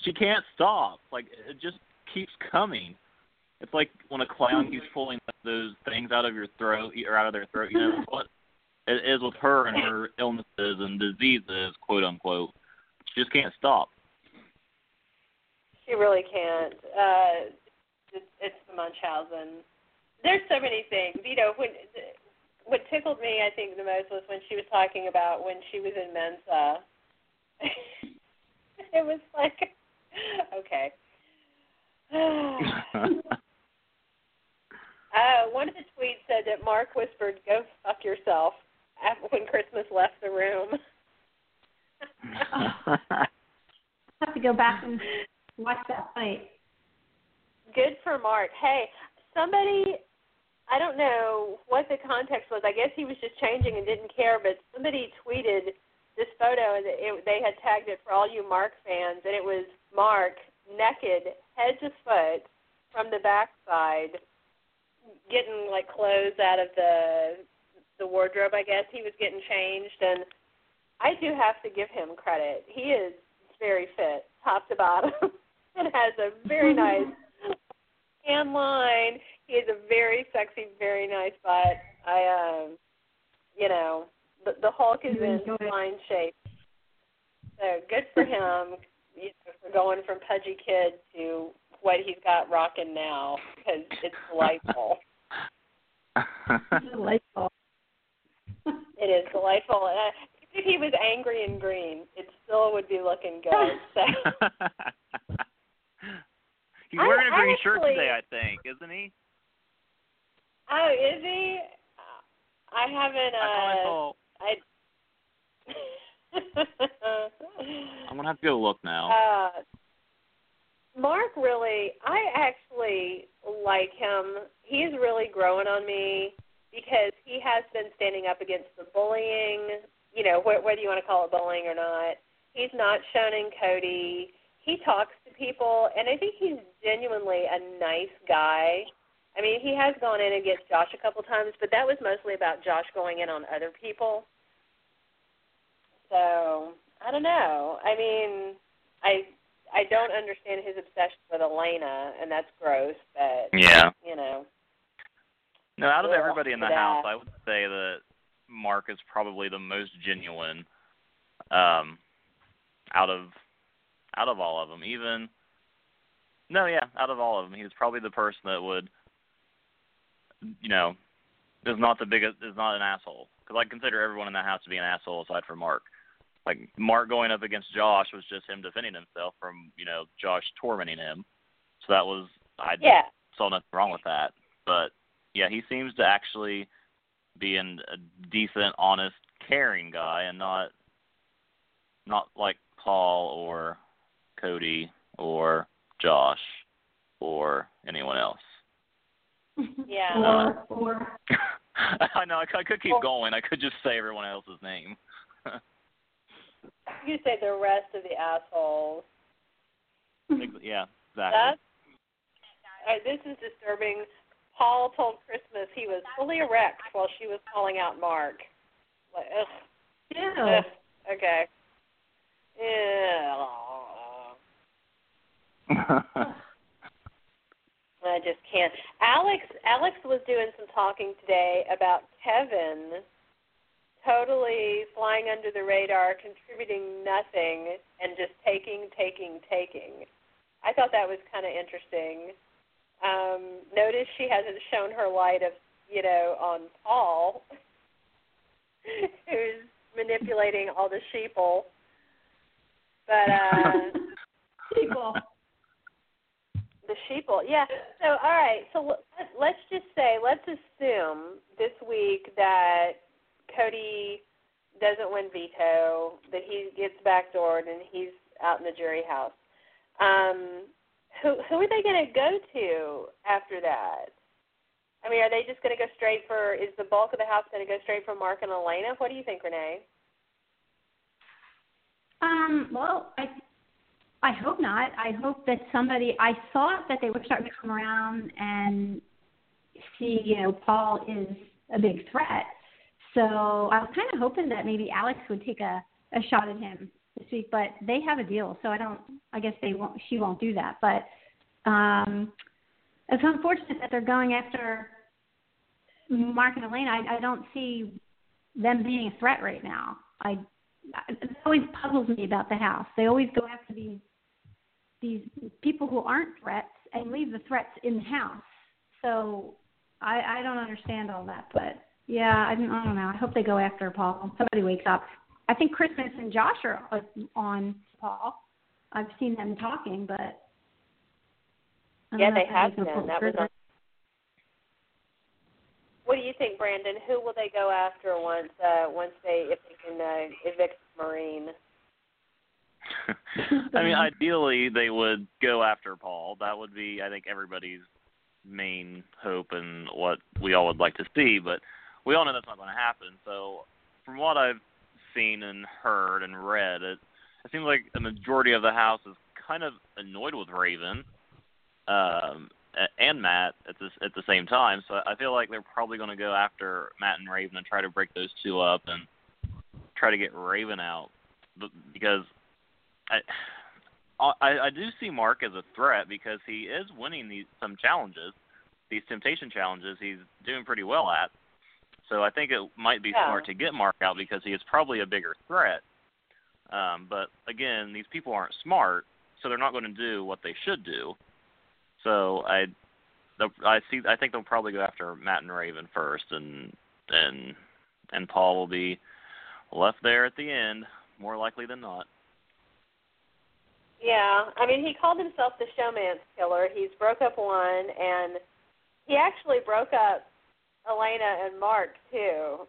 she can't stop. Like, it just keeps coming. It's like when a clown keeps pulling those things out of your throat or out of their throat. You know what? It is with her and her illnesses and diseases, quote unquote. She just can't stop. She really can't. It's the Munchausen. There's so many things. You know, what tickled me, I think, the most was when she was talking about when she was in Mensa. It was like, okay. One of the tweets said that Mark whispered, "Go fuck yourself," when Christmas left the room. I have to go back and watch that fight. Good for Mark. Hey, somebody, I don't know what the context was. I guess he was just changing and didn't care, but somebody tweeted this photo, and they had tagged it for all you Mark fans, and it was Mark naked, head to foot, from the backside, getting like clothes out of the wardrobe. I guess he was getting changed, and I do have to give him credit. He is very fit, top to bottom, and has a very nice hand line. He has a very sexy, very nice butt. The Hulk is in fine shape. So good for him. You know, for going from pudgy kid to what he's got rocking now, because it's delightful. Delightful. It is delightful. And if he was angry and green, it still would be looking good. So. He's wearing a green shirt today, I think, isn't he? Oh, is he? I haven't. I'm gonna have to go look now. Mark really, I actually like him. He's really growing on me because he has been standing up against the bullying. You know, whether you want to call it bullying or not, he's not shunning Cody. He talks to people, and I think he's genuinely a nice guy. I mean, he has gone in against Josh a couple times, but that was mostly about Josh going in on other people. So, I don't know. I mean, I don't understand his obsession with Elena, and that's gross, but, yeah. You know. No, out of everybody in the house, I would say that Mark is probably the most genuine out of all of them. Out of all of them, he was probably the person that would, you know, is not an asshole. Because I consider everyone in that house to be an asshole aside from Mark. Like, Mark going up against Josh was just him defending himself from, you know, Josh tormenting him. So that was, saw nothing wrong with that. But, yeah, he seems to actually be a decent, honest, caring guy and not not like Paul or Cody or Josh or anyone else. Yeah. Or. I know, I could keep going. I could just say everyone else's name. You could say the rest of the assholes. Yeah, exactly. This is disturbing. Paul told Christmas he was fully erect while she was calling out Mark. Like, ugh. Yeah. Ugh. Okay. Yeah. I just can't. Alex was doing some talking today about Kevin totally flying under the radar, contributing nothing, and just taking. I thought that was kind of interesting. Notice she hasn't shown her light of, on Paul, who's manipulating all the sheeple. But sheeple. The sheeple, yeah. So, all right, so let's assume this week that Cody doesn't win veto, that he gets backdoored and he's out in the jury house. Who are they going to go to after that? I mean, are they just going to go straight for, is the bulk of the house going to go straight for Mark and Elena? What do you think, Renee? Well, I hope not. I hope that I thought that they were starting to come around and see, Paul is a big threat. So I was kind of hoping that maybe Alex would take a shot at him this week, but they have a deal. So I guess she won't do that. But it's unfortunate that they're going after Mark and Elena. I don't see them being a threat right now. It always puzzles me about the house. They always go after these people who aren't threats and leave the threats in the house. So I don't understand all that. But, yeah, I don't know. I hope they go after Paul. Somebody wakes up. I think Christmas and Josh are on Paul. I've seen them talking, but. Yeah, they have been. What do you think, Brandon? Who will they go after once they can evict Marine? I mean, ideally they would go after Paul. That would be, I think, everybody's main hope and what we all would like to see. But we all know that's not going to happen. So from what I've seen and heard and read, it seems like a majority of the house is kind of annoyed with Raven. And Matt at the same time. So I feel like they're probably going to go after Matt and Raven and try to break those two up and try to get Raven out. But because I do see Mark as a threat because he is winning some challenges, these temptation challenges he's doing pretty well at. So I think it might be smart to get Mark out because he is probably a bigger threat. But, again, these people aren't smart, so they're not going to do what they should do. So I think they'll probably go after Matt and Raven first, and Paul will be left there at the end, more likely than not. Yeah, I mean, he called himself the showman's killer. He's broke up one, and he actually broke up Elena and Mark too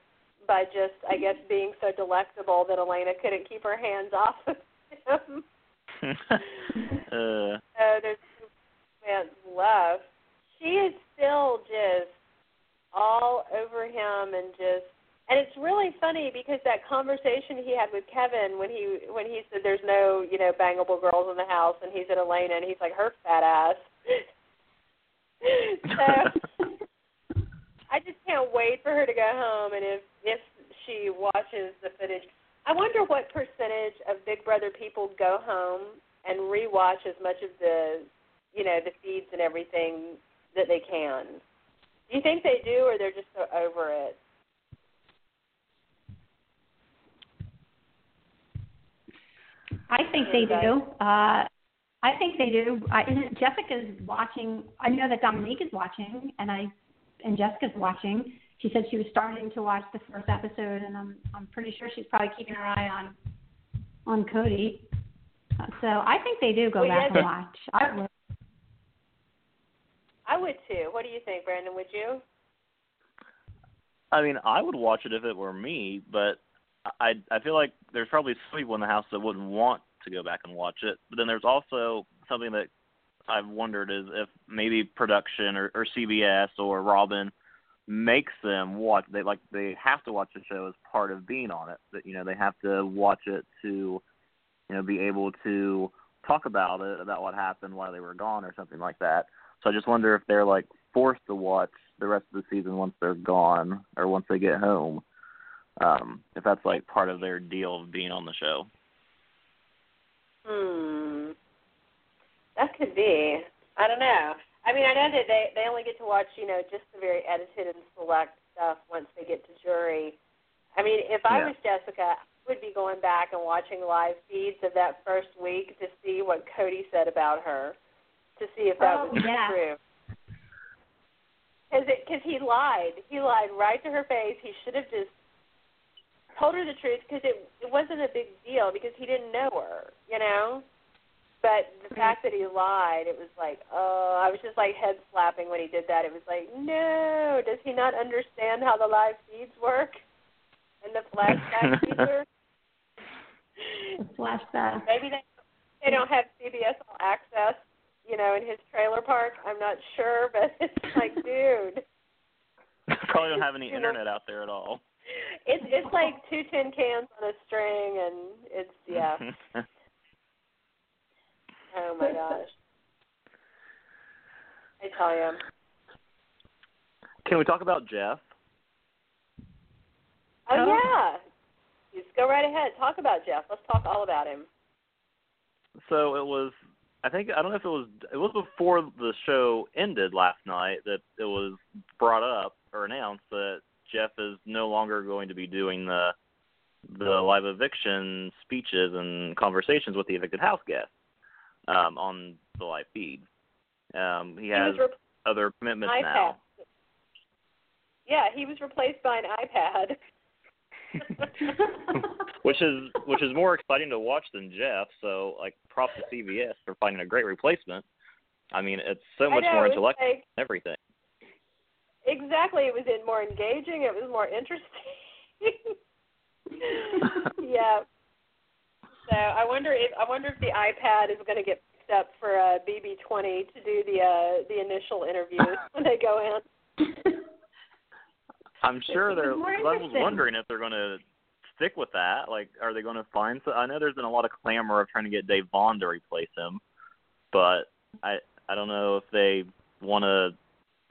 by just, I guess, being so delectable that Elena couldn't keep her hands off of him. There's love. She is still just all over him, and it's really funny because that conversation he had with Kevin when he said there's no bangable girls in the house, and he's at Elena and he's like, her fat ass. So I just can't wait for her to go home, and if she watches the footage, I wonder what percentage of Big Brother people go home and rewatch as much of the the feeds and everything that they can. Do you think they do, or they're just so over it? I think they do. I think they do. Jessica's watching. I know that Dominique is watching, and Jessica's watching. She said she was starting to watch the first episode, and I'm pretty sure she's probably keeping her eye on Cody. So I think they do go back and watch. I would. I would, too. What do you think, Brandon? Would you? I mean, I would watch it if it were me, but I feel like there's probably some people in the house that wouldn't want to go back and watch it. But then there's also something that I've wondered is if maybe production or CBS or Robin makes them watch. They have to watch the show as part of being on it. But, you know, they have to watch it to, you know, be able to talk about it, about what happened while they were gone or something like that. So I just wonder if they're, like, forced to watch the rest of the season once they're gone or once they get home, if that's, like, part of their deal of being on the show. That could be. I don't know. I mean, I know that they only get to watch, you know, just the very edited and select stuff once they get to jury. I mean, if I was Jessica, I would be going back and watching live feeds of that first week to see what Cody said about her, to see if that was true. Because he lied. He lied right to her face. He should have just told her the truth because it wasn't a big deal because he didn't know her, you know? But the fact that he lied, it was like, oh, I was just like head slapping when he did that. It was like, no, does he not understand how the live feeds work? And the flashback feature? Flashback. Maybe they don't have CBS All Access, you know, in his trailer park. I'm not sure, but it's like, dude. Probably don't have any internet out there at all. It's like two tin cans on a string, and it's, yeah. Oh, my gosh. I tell you. Can we talk about Jeff? Oh, yeah. Just go right ahead. Talk about Jeff. Let's talk all about him. So it was, I think, I don't know if it was before the show ended last night that it was brought up or announced that Jeff is no longer going to be doing the live eviction speeches and conversations with the evicted house guests on the live feed. He has other commitments now. Yeah, he was replaced by an iPad. which is more exciting to watch than Jeff. So, like, props to CBS for finding a great replacement. I mean, it's so much more intellectual than everything. Exactly, it was more engaging. It was more interesting. Yeah. So I wonder if the iPad is going to get picked up for BB20 to do the initial interviews when they go in. I'm sure I was wondering if they're going to stick with that. Like, are they going to find – I know there's been a lot of clamor of trying to get Da'Vonne to replace him, but I don't know if they want to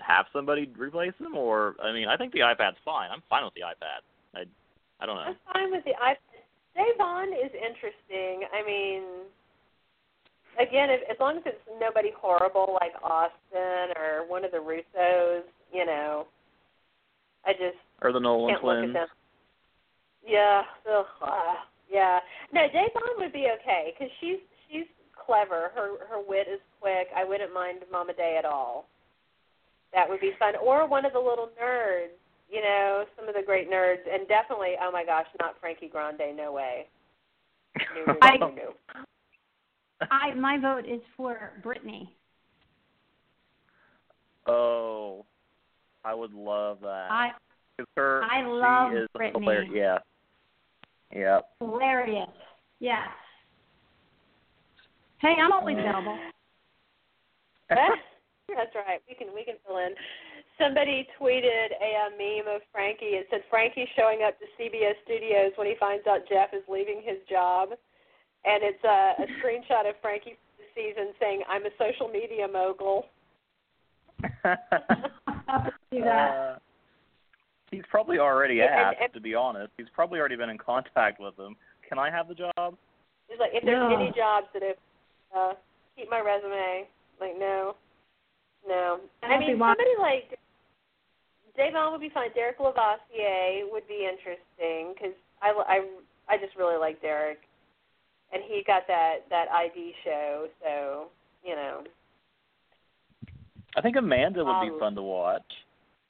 have somebody replace him or – I mean, I think the iPad's fine. I'm fine with the iPad. I don't know. I'm fine with the iPad. Da'Vonne is interesting. I mean, again, as long as it's nobody horrible like Austin or one of the Russos, you know – I just or the Nolan twins. Yeah, yeah. No, Da'Vonne would be okay because she's clever. Her wit is quick. I wouldn't mind Mama Day at all. That would be fun. Or one of the little nerds, you know, some of the great nerds, and definitely, oh my gosh, not Frankie Grande. No way. No. My vote is for Brittany. Oh. I would love that. I love Brittany. Hilarious. Yeah. Yeah. Hilarious. Yeah. Hey, I'm always available. That's right. We can fill in. Somebody tweeted a meme of Frankie. It said Frankie showing up to CBS Studios when he finds out Jeff is leaving his job, and it's a screenshot of Frankie for the season saying, "I'm a social media mogul." He's probably already asked, to be honest. He's probably already been in contact with them. Can I have the job? He's like, if there's any jobs that have, keep my resume. Like, no. And I mean, somebody like Da'Vonne would be fine. Derek Lavoisier would be interesting because I just really like Derek, and he got that ID show, so you know. I think Amanda would be fun to watch.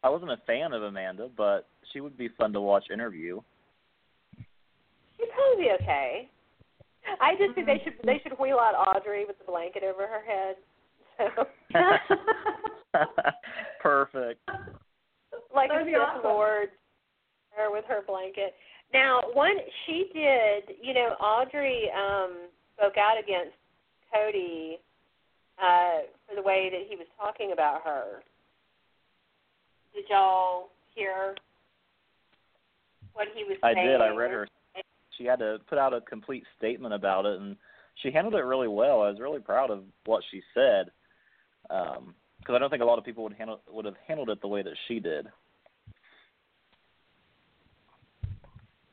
I wasn't a fan of Amanda, but she would be fun to watch interview. She'd probably be okay. I just think they should wheel out Audrey with the blanket over her head. So. Perfect. Like a awesome. Sword with her blanket. Now, one, she did, you know, Audrey spoke out against Cody for the way that he was talking about her. Did y'all hear what he was saying? I did. I read her. She had to put out a complete statement about it, and she handled it really well. I was really proud of what she said, because I don't think a lot of people would have handled it the way that she did.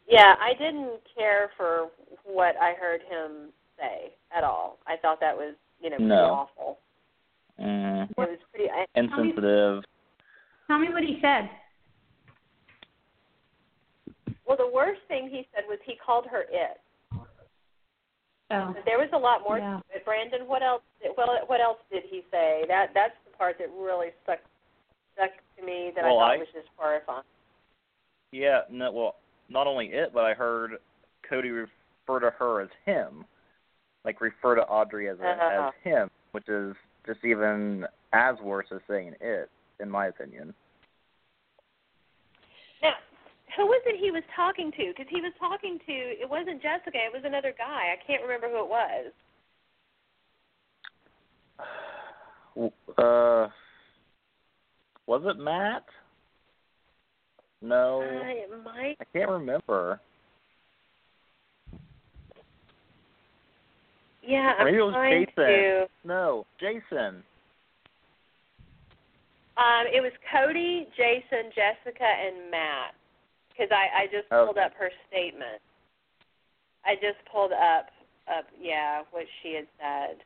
Yeah, I didn't care for what I heard him say at all. I thought that was, you know, pretty awful. Mm. It was pretty insensitive. Tell me what he said. Well, the worst thing he said was he called her it. Oh. There was a lot more to it. Brandon, what else did he say? That's the part that really stuck to me that I thought was just horrifying. Yeah, no, well, not only it, but I heard Cody refer to her as him, like refer to Audrey as him, which is just even as worse as saying it, in my opinion. Now, who was it he was talking to? Because he was talking to, it wasn't Jessica, it was another guy. I can't remember who it was. Was it Matt? No. It might. I can't remember. Yeah, maybe it was Jason. No, Jason. It was Cody, Jason, Jessica, and Matt. Because I just pulled up her statement. I just pulled up what she had said.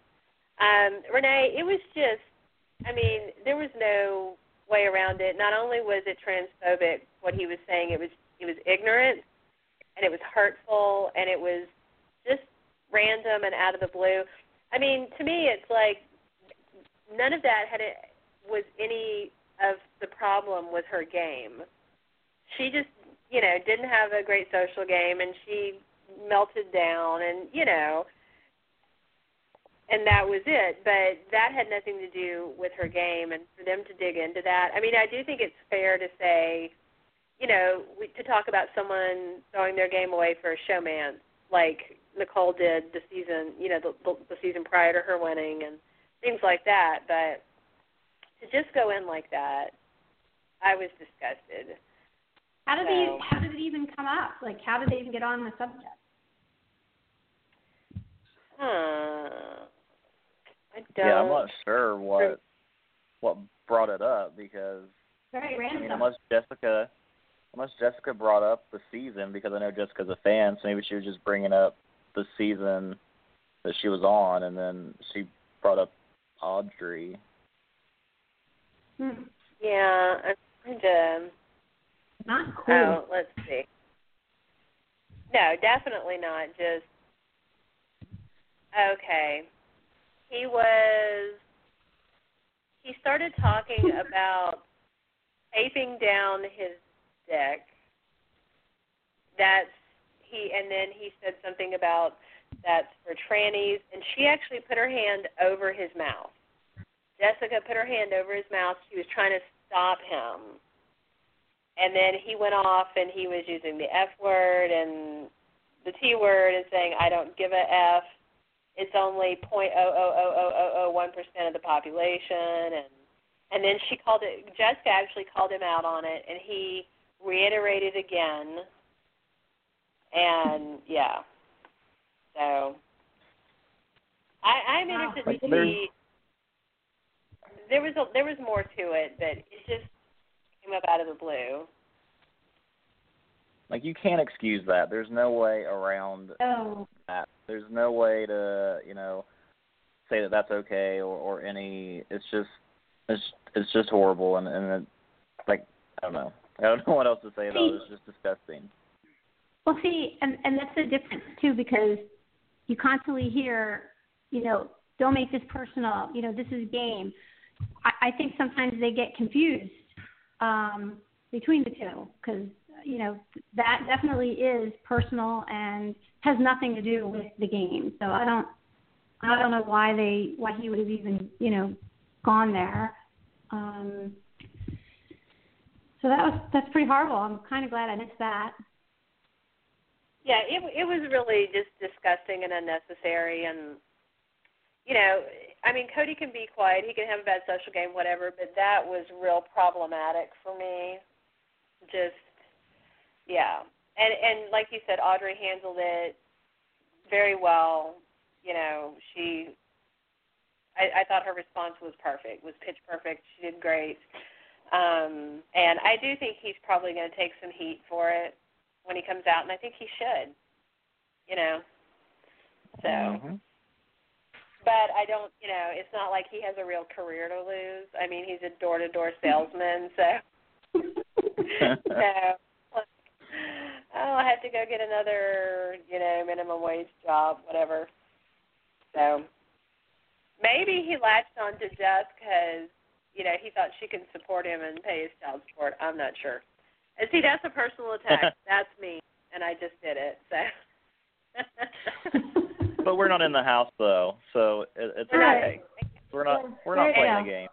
Renee, it was just, I mean, there was no way around it. Not only was it transphobic, what he was saying, it was ignorant, and it was hurtful, and it was just random and out of the blue. I mean, to me, it's like none of that was any of the problem with her game. She just, you know, didn't have a great social game, and she melted down, and, you know, and that was it. But that had nothing to do with her game, and for them to dig into that. I mean, I do think it's fair to say, you know, to talk about someone throwing their game away for a showman, like Nicole did the season, you know, the season prior to her winning and things like that. But to just go in like that, I was disgusted. How did it even come up? Like, how did they even get on the subject? I'm not sure what brought it up, because very random. I mean, unless Jessica brought up the season, because I know Jessica's a fan, so maybe she was just bringing up the season that she was on, and then she brought up Audrey. Yeah, I'm kind of not cool. Oh, let's see. No, definitely not. Just okay. He started talking about taping down his dick. And then he said something about that's for trannies, and she actually put her hand over his mouth. Jessica put her hand over his mouth. She was trying to stop him. And then he went off, and he was using the F word and the T word and saying, I don't give a F. It's only 0.00001% of the population. And then she called it, Jessica actually called him out on it, and he reiterated again. And, yeah. So I'm interested to see. There was more to it, but it just came up out of the blue. Like, you can't excuse that. There's no way around that. There's no way to, you know, say that that's okay or any. It's just horrible, and it, like, I don't know. I don't know what else to say about it. It's just disgusting. Well, see, and that's the difference too, because you constantly hear, you know, don't make this personal. You know, this is a game. I think sometimes they get confused between the two, because, you know, that definitely is personal and has nothing to do with the game. So I don't know why he would have even, you know, gone there. So that's pretty horrible. I'm kind of glad I missed that. Yeah, it was really just disgusting and unnecessary. And, you know, I mean, Cody can be quiet. He can have a bad social game, whatever, but that was real problematic for me. Just, yeah. And like you said, Audrey handled it very well. You know, I thought her response was perfect, was pitch perfect. She did great. And I do think he's probably going to take some heat for it when he comes out, and I think he should, you know. So, but I don't, you know, it's not like he has a real career to lose. I mean, he's a door-to-door salesman, so. I'll have to go get another, you know, minimum wage job, whatever. So maybe he latched on to Jeff because, you know, he thought she could support him and pay his child support. I'm not sure. And see, that's a personal attack. That's me, and I just did it. So. But we're not in the house though, so it's okay. We're not playing the game.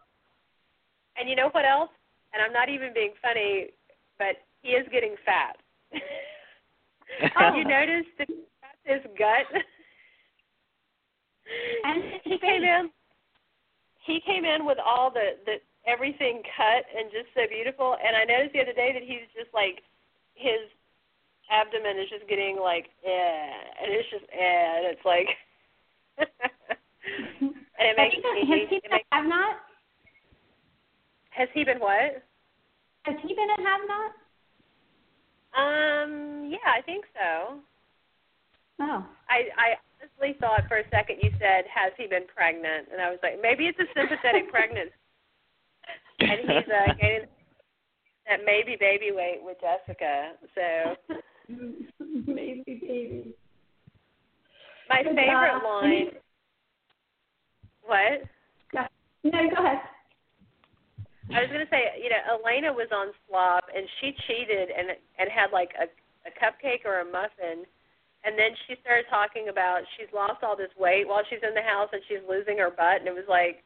And you know what else? And I'm not even being funny, but he is getting fat. Have you noticed that he's got his gut? And he came in with all the everything cut and just so beautiful. And I noticed the other day that he's just like, his abdomen is just getting like, and it's just, and it's like, and it makes me. Has he been what? Has he been a have-not? Yeah, I think so. Oh. I honestly thought for a second you said, has he been pregnant? And I was like, maybe it's a sympathetic pregnancy. And he's gaining that maybe baby weight with Jessica. So maybe baby. My favorite line. What? No, go ahead. I was going to say, you know, Elena was on Slop, and she cheated and had, like, a cupcake or a muffin, and then she started talking about she's lost all this weight while she's in the house and she's losing her butt, and it was like,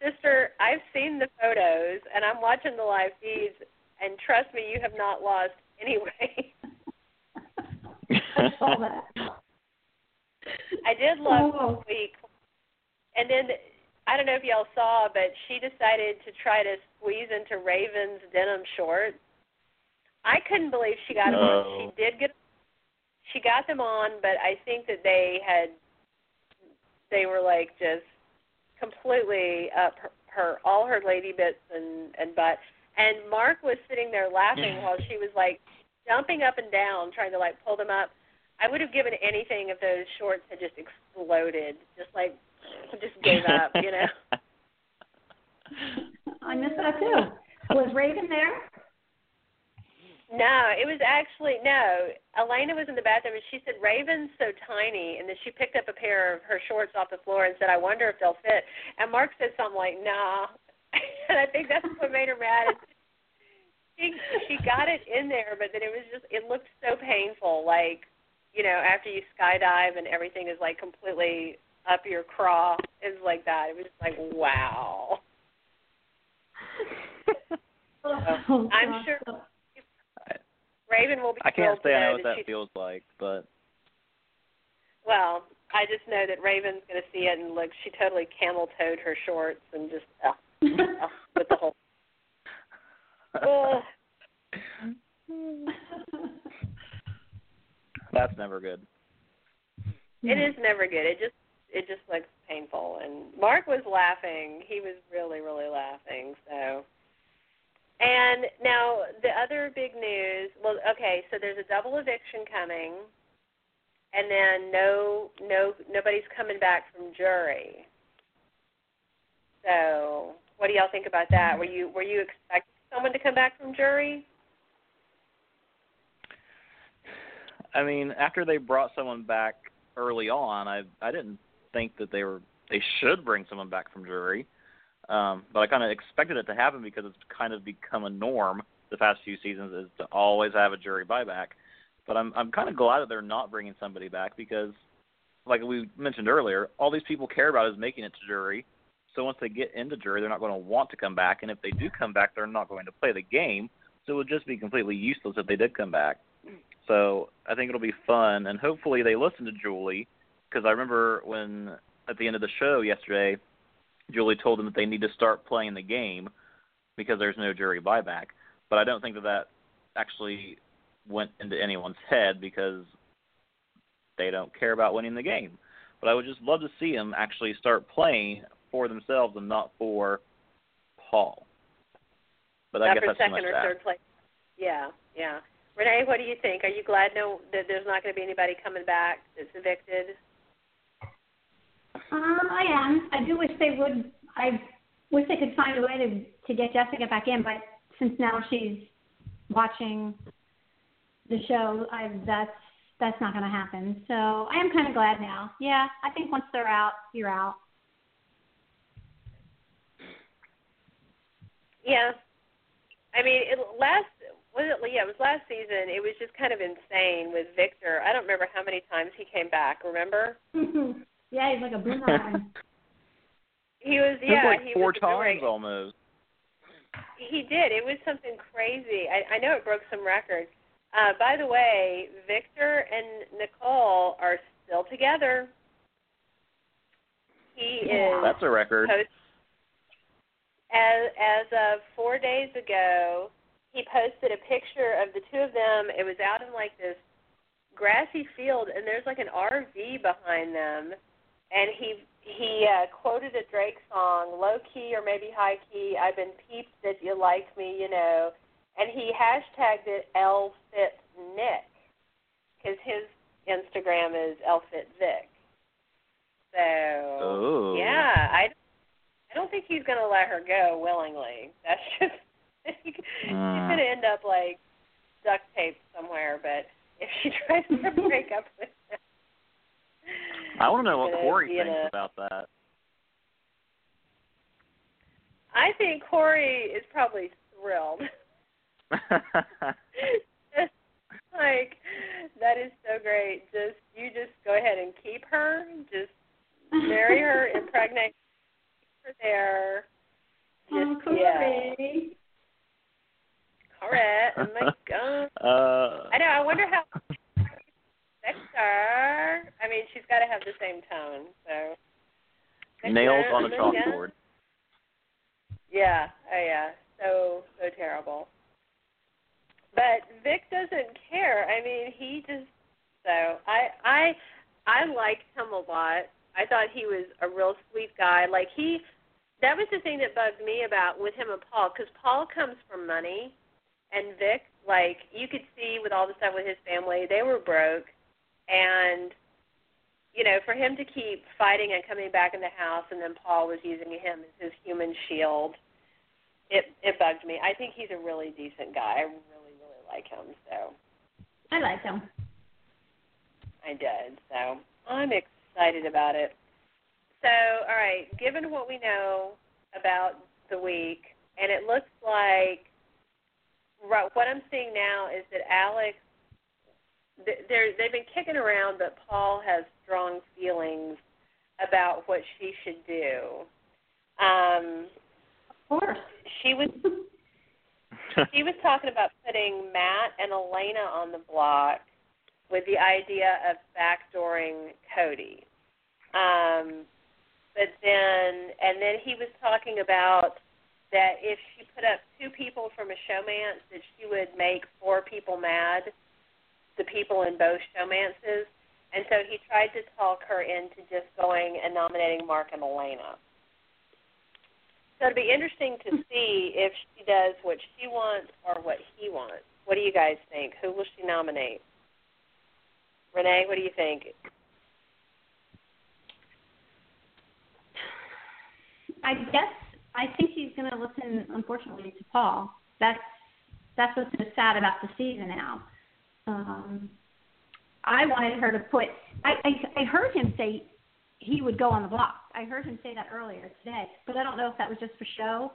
sister, I've seen the photos, and I'm watching the live feeds, and trust me, you have not lost any weight. I saw that. I did love this week. And then... I don't know if y'all saw, but she decided to try to squeeze into Raven's denim shorts. I couldn't believe she got them on. She got them on, but I think that they were like just completely up her all her lady bits and butt. And Mark was sitting there laughing while she was like jumping up and down, trying to like pull them up. I would have given anything if those shorts had just exploded, just like. Just gave up, you know. I missed that too. Was Raven there? No, it was actually no. Elena was in the bathroom, and she said Raven's so tiny, and then she picked up a pair of her shorts off the floor and said, "I wonder if they'll fit." And Mark said something like, "Nah," and I think that's what made her mad. She got it in there, but then it was just it looked so painful, like you know, after you skydive and everything is like completely. Up your craw is like that. It was just like, wow. So, I'm sure Raven will be. I can't say I know what that feels like, but. Well, I just know that Raven's going to see it and look. She totally camel-toed her shorts and just with the whole. That's never good. It is never good. It just looks painful. And Mark was laughing. He was really, really laughing. So, and now the other big news. Well, okay, so there's a double eviction coming, and then nobody's coming back from jury. So, what do y'all think about that? Were you expecting someone to come back from jury? I mean, after they brought someone back early on, I didn't think that they should bring someone back from jury, but I kind of expected it to happen because it's kind of become a norm the past few seasons is to always have a jury buyback. But I'm kind of glad that they're not bringing somebody back because, like we mentioned earlier, all these people care about is making it to jury. So once they get into jury, they're not going to want to come back, and if they do come back, they're not going to play the game. So it would just be completely useless if they did come back. So I think it'll be fun, and hopefully they listen to Julie, because I remember when at the end of the show yesterday, Julie told them that they need to start playing the game because there's no jury buyback. But I don't think that that actually went into anyone's head because they don't care about winning the game. But I would just love to see them actually start playing for themselves and not for Paul. But I guess that's second or third place. Yeah, yeah. Renee, what do you think? Are you glad that there's not going to be anybody coming back that's evicted? I am. I do wish they would. I wish they could find a way to get Jessica back in, but since now she's watching the show, that's not going to happen. So I am kind of glad now. Yeah, I think once they're out, you're out. Yeah. I mean, it was last season. It was just kind of insane with Victor. I don't remember how many times he came back, remember? Yeah, he's like a boomerang. He was four times almost. He did. It was something crazy. I know it broke some records. By the way, Victor and Nicole are still together. He is. That's a record. As of 4 days ago, he posted a picture of the two of them. It was out in like this grassy field, and there's like an RV behind them. And he quoted a Drake song, low key or maybe high key, I've been peeped that you like me, you know. And he hashtagged it LFitNick because his Instagram is LFitVic. So, yeah, I don't think he's going to let her go willingly. That's just, she's going to end up like duct taped somewhere, but if she tries to break up with him. I want to know what Corey thinks about that. I think Corey is probably thrilled. Like, that is so great. You just go ahead and keep her. Just marry her, impregnate her there. Just, oh, Corey. Correct. Oh my God. I know. I wonder how. Victor. I mean, she's got to have the same tone. So. Victor, nails on a chalkboard. Yeah. Oh yeah. So terrible. But Vic doesn't care. I mean, he just I liked him a lot. I thought he was a real sweet guy. Like that was the thing that bugged me about with him and Paul, because Paul comes from money, and Vic, like you could see with all the stuff with his family, they were broke, and you know, for him to keep fighting and coming back in the house, and then Paul was using him as his human shield, it bugged me. I think he's a really decent guy. Like him, so I like him. I did, so I'm excited about it. So, all right, given what we know about the week, and it looks like what I'm seeing now is that Alex, they've been kicking around, but Paul has strong feelings about what she should do. Of course, she was. She was talking about putting Matt and Elena on the block with the idea of backdooring Cody. But then he was talking about that if she put up two people from a showmance, that she would make four people mad, the people in both showmances. And so he tried to talk her into just going and nominating Mark and Elena. So it'll be interesting to see if she does what she wants or what he wants. What do you guys think? Who will she nominate? Renee, what do you think? I think she's going to listen, unfortunately, to Paul. That's what's so sad about the season now. I wanted her to put – I heard him say – he would go on the block. I heard him say that earlier today, but I don't know if that was just for show.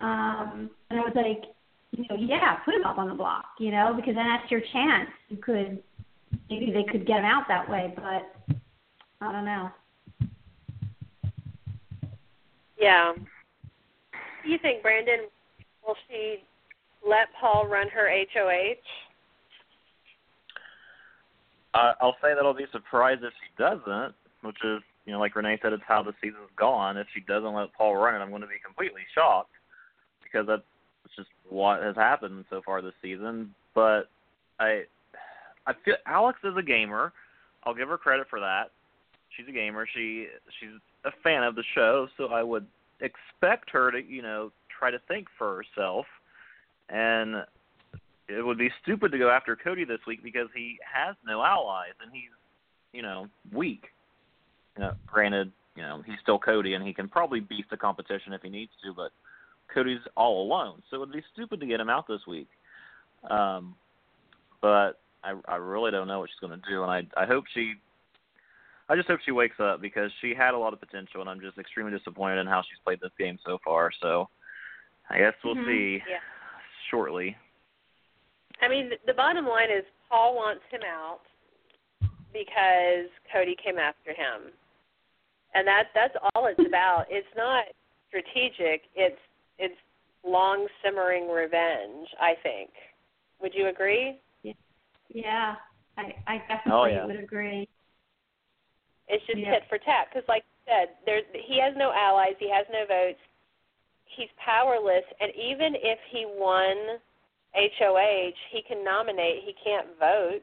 And I was like, you know, yeah, put him up on the block, you know, because then that's your chance. You could, maybe they could get him out that way, but I don't know. Yeah. Do you think, Brandon, will she let Paul run her HOH? I'll say that I'll be surprised if she doesn't, which is, you know, like Renee said, it's how the season's gone. If she doesn't let Paul run it, I'm going to be completely shocked because that's just what has happened so far this season. But I feel Alex is a gamer. I'll give her credit for that. She's a gamer. She's a fan of the show, so I would expect her to, you know, try to think for herself. And it would be stupid to go after Cody this week because he has no allies and he's, you know, weak. You know, granted, you know, he's still Cody and he can probably beat the competition if he needs to, but Cody's all alone. So it would be stupid to get him out this week. But I really don't know what she's going to do. And I just hope she wakes up because she had a lot of potential and I'm just extremely disappointed in how she's played this game so far. So I guess we'll see shortly. I mean, the bottom line is Paul wants him out because Cody came after him. And that's all it's about. It's not strategic. It's long simmering revenge, I think. Would you agree? Yeah. I definitely would agree. It's just tit for tat because, like you said, he has no allies. He has no votes. He's powerless. And even if he won HOH, he can nominate. He can't vote.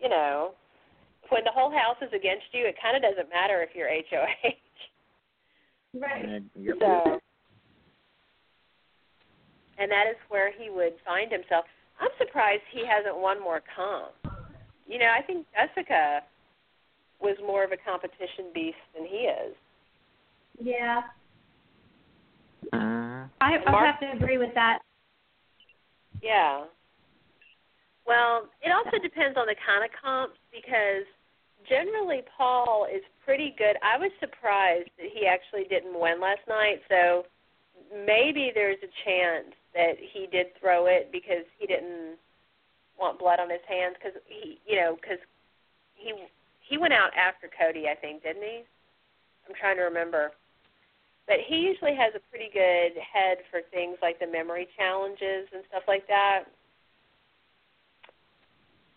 You know, when the whole house is against you, it kind of doesn't matter if you're HOH. Right. So, and that is where he would find himself. I'm surprised he hasn't won more comp. You know, I think Jessica was more of a competition beast than he is. Yeah. I have to agree with that. Yeah. Well, it also depends on the kind of comps because generally Paul is pretty good. I was surprised that he actually didn't win last night, so maybe there's a chance that he did throw it because he didn't want blood on his hands because he went out after Cody, I think, didn't he? I'm trying to remember. But he usually has a pretty good head for things like the memory challenges and stuff like that.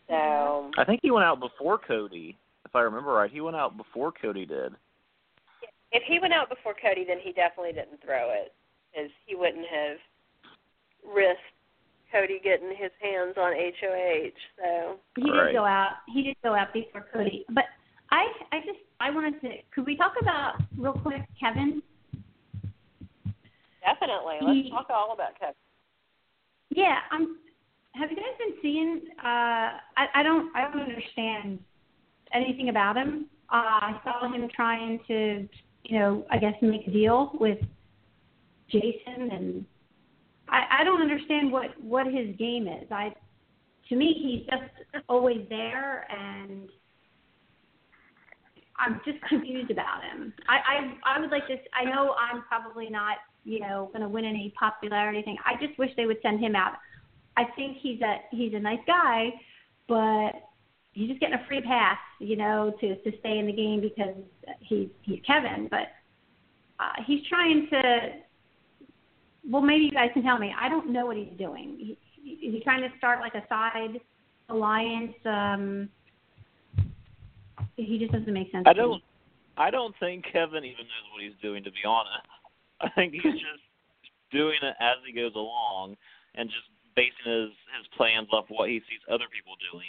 So I think he went out before Cody, if I remember right. He went out before Cody did. If he went out before Cody, then he definitely didn't throw it because he wouldn't have risked Cody getting his hands on HOH. So he did go out. He did go out before Cody. But I wanted to. Could we talk about real quick, Kevin? Definitely. Let's talk all about Kevin. Yeah. Have you guys been seeing I don't understand anything about him. I saw him trying to, you know, I guess make a deal with Jason, and I don't understand what his game is. To me, he's just always there, and I'm just confused about him. I would like to – I know I'm probably not – you know, going to win any popularity thing. I just wish they would send him out. I think he's a nice guy, but he's just getting a free pass, you know, to stay in the game because he's Kevin. But he's trying to. Well, maybe you guys can tell me. I don't know what he's doing. Is he trying to start like a side alliance? He just doesn't make sense. I don't think Kevin even knows what he's doing, to be honest. I think he's just doing it as he goes along and just basing his plans off what he sees other people doing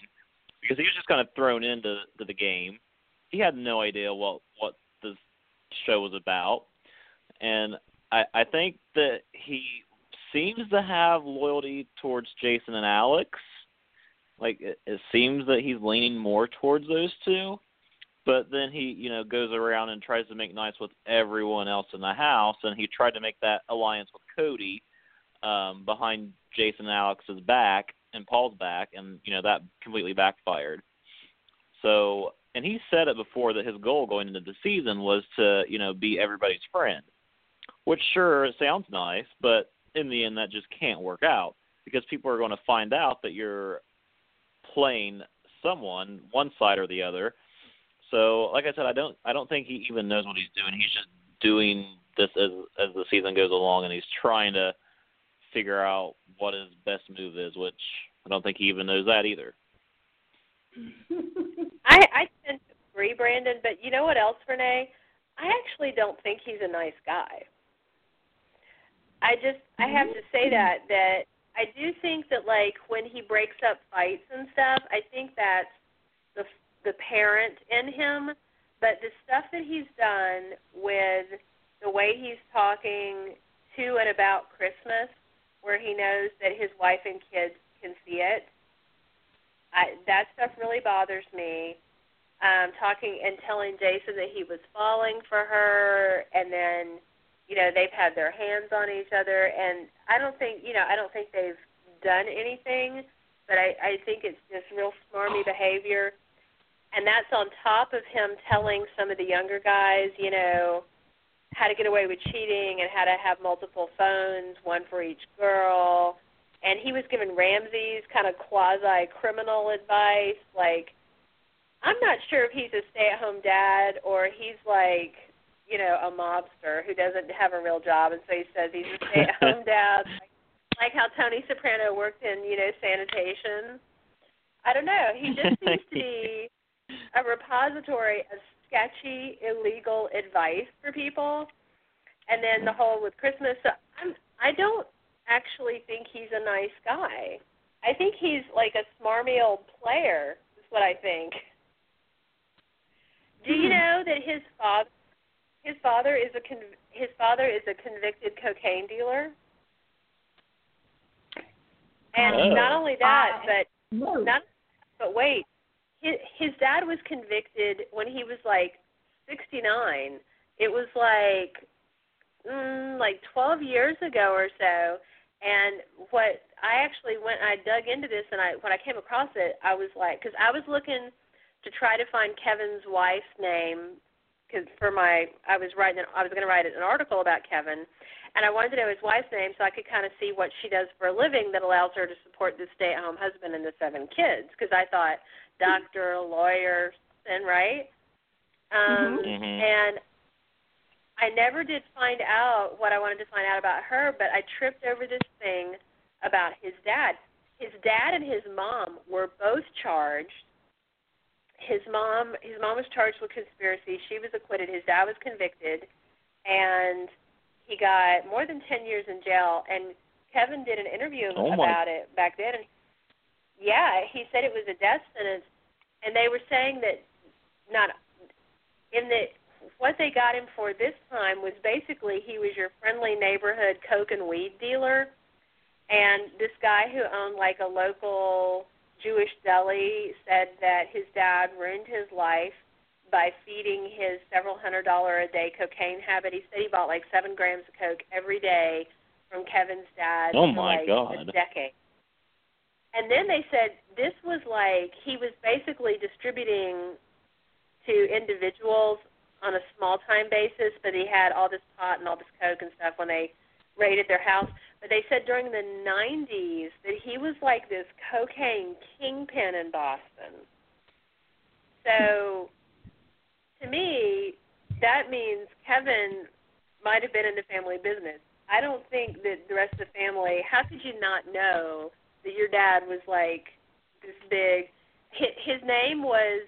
because he was just kind of thrown into the game. He had no idea what this show was about. And I think that he seems to have loyalty towards Jason and Alex. Like, it seems that he's leaning more towards those two. But then he, you know, goes around and tries to make nice with everyone else in the house, and he tried to make that alliance with Cody behind Jason and Alex's back and Paul's back, and, you know, that completely backfired. So, and he said it before that his goal going into the season was to, you know, be everybody's friend, which sure sounds nice, but in the end that just can't work out because people are going to find out that you're playing someone, one side or the other. So, like I said, I don't think he even knows what he's doing. He's just doing this as the season goes along, and he's trying to figure out what his best move is, which I don't think he even knows that either. I tend to agree, Brandon, but you know what else, Renee? I actually don't think he's a nice guy. I have to say that I do think that, like, when he breaks up fights and stuff, I think that's the parent in him. But the stuff that he's done with the way he's talking to and about Christmas, where he knows that his wife and kids can see it, that stuff really bothers me. Talking and telling Jason that he was falling for her, and then, you know, they've had their hands on each other, and I don't think they've done anything, but I think it's just real smarmy behavior. And that's on top of him telling some of the younger guys, you know, how to get away with cheating and how to have multiple phones, one for each girl. And he was giving Ramsey's kind of quasi-criminal advice, like, I'm not sure if he's a stay-at-home dad or he's like, you know, a mobster who doesn't have a real job, and so he says he's a stay-at-home dad, like how Tony Soprano worked in, you know, sanitation. I don't know. He just seems to be a repository of sketchy, illegal advice for people. And then the whole with Christmas. So I don't actually think he's a nice guy. I think he's like a smarmy old player is what I think. Do you know that his father is a convicted cocaine dealer? And not only that, but wait, his dad was convicted when he was like 69. It was like 12 years ago or so. And what I actually I dug into this, and when I came across it, I was like, because I was looking to try to find Kevin's wife's name. Because I was going to write an article about Kevin, and I wanted to know his wife's name so I could kind of see what she does for a living that allows her to support this stay-at-home husband and the 7 kids. Because I thought doctor, lawyer, and right. And I never did find out what I wanted to find out about her, but I tripped over this thing about his dad. His dad and his mom were both charged. His mom was charged with conspiracy. She was acquitted. His dad was convicted, and he got more than 10 years in jail. And Kevin did an interview about it back then. And yeah, he said it was a death sentence. And they were saying that what they got him for this time was basically he was your friendly neighborhood coke and weed dealer, and this guy who owned like a local Jewish deli said that his dad ruined his life by feeding his several $100 a day cocaine habit. He said he bought like 7 grams of coke every day from Kevin's dad for a decade. And then they said this was like he was basically distributing to individuals on a small-time basis, but he had all this pot and all this coke and stuff when they raided their house. But they said during the 90s that he was like this cocaine kingpin in Boston. So to me, that means Kevin might have been in the family business. I don't think that the rest of the family, how could you not know that your dad was like this big, his name was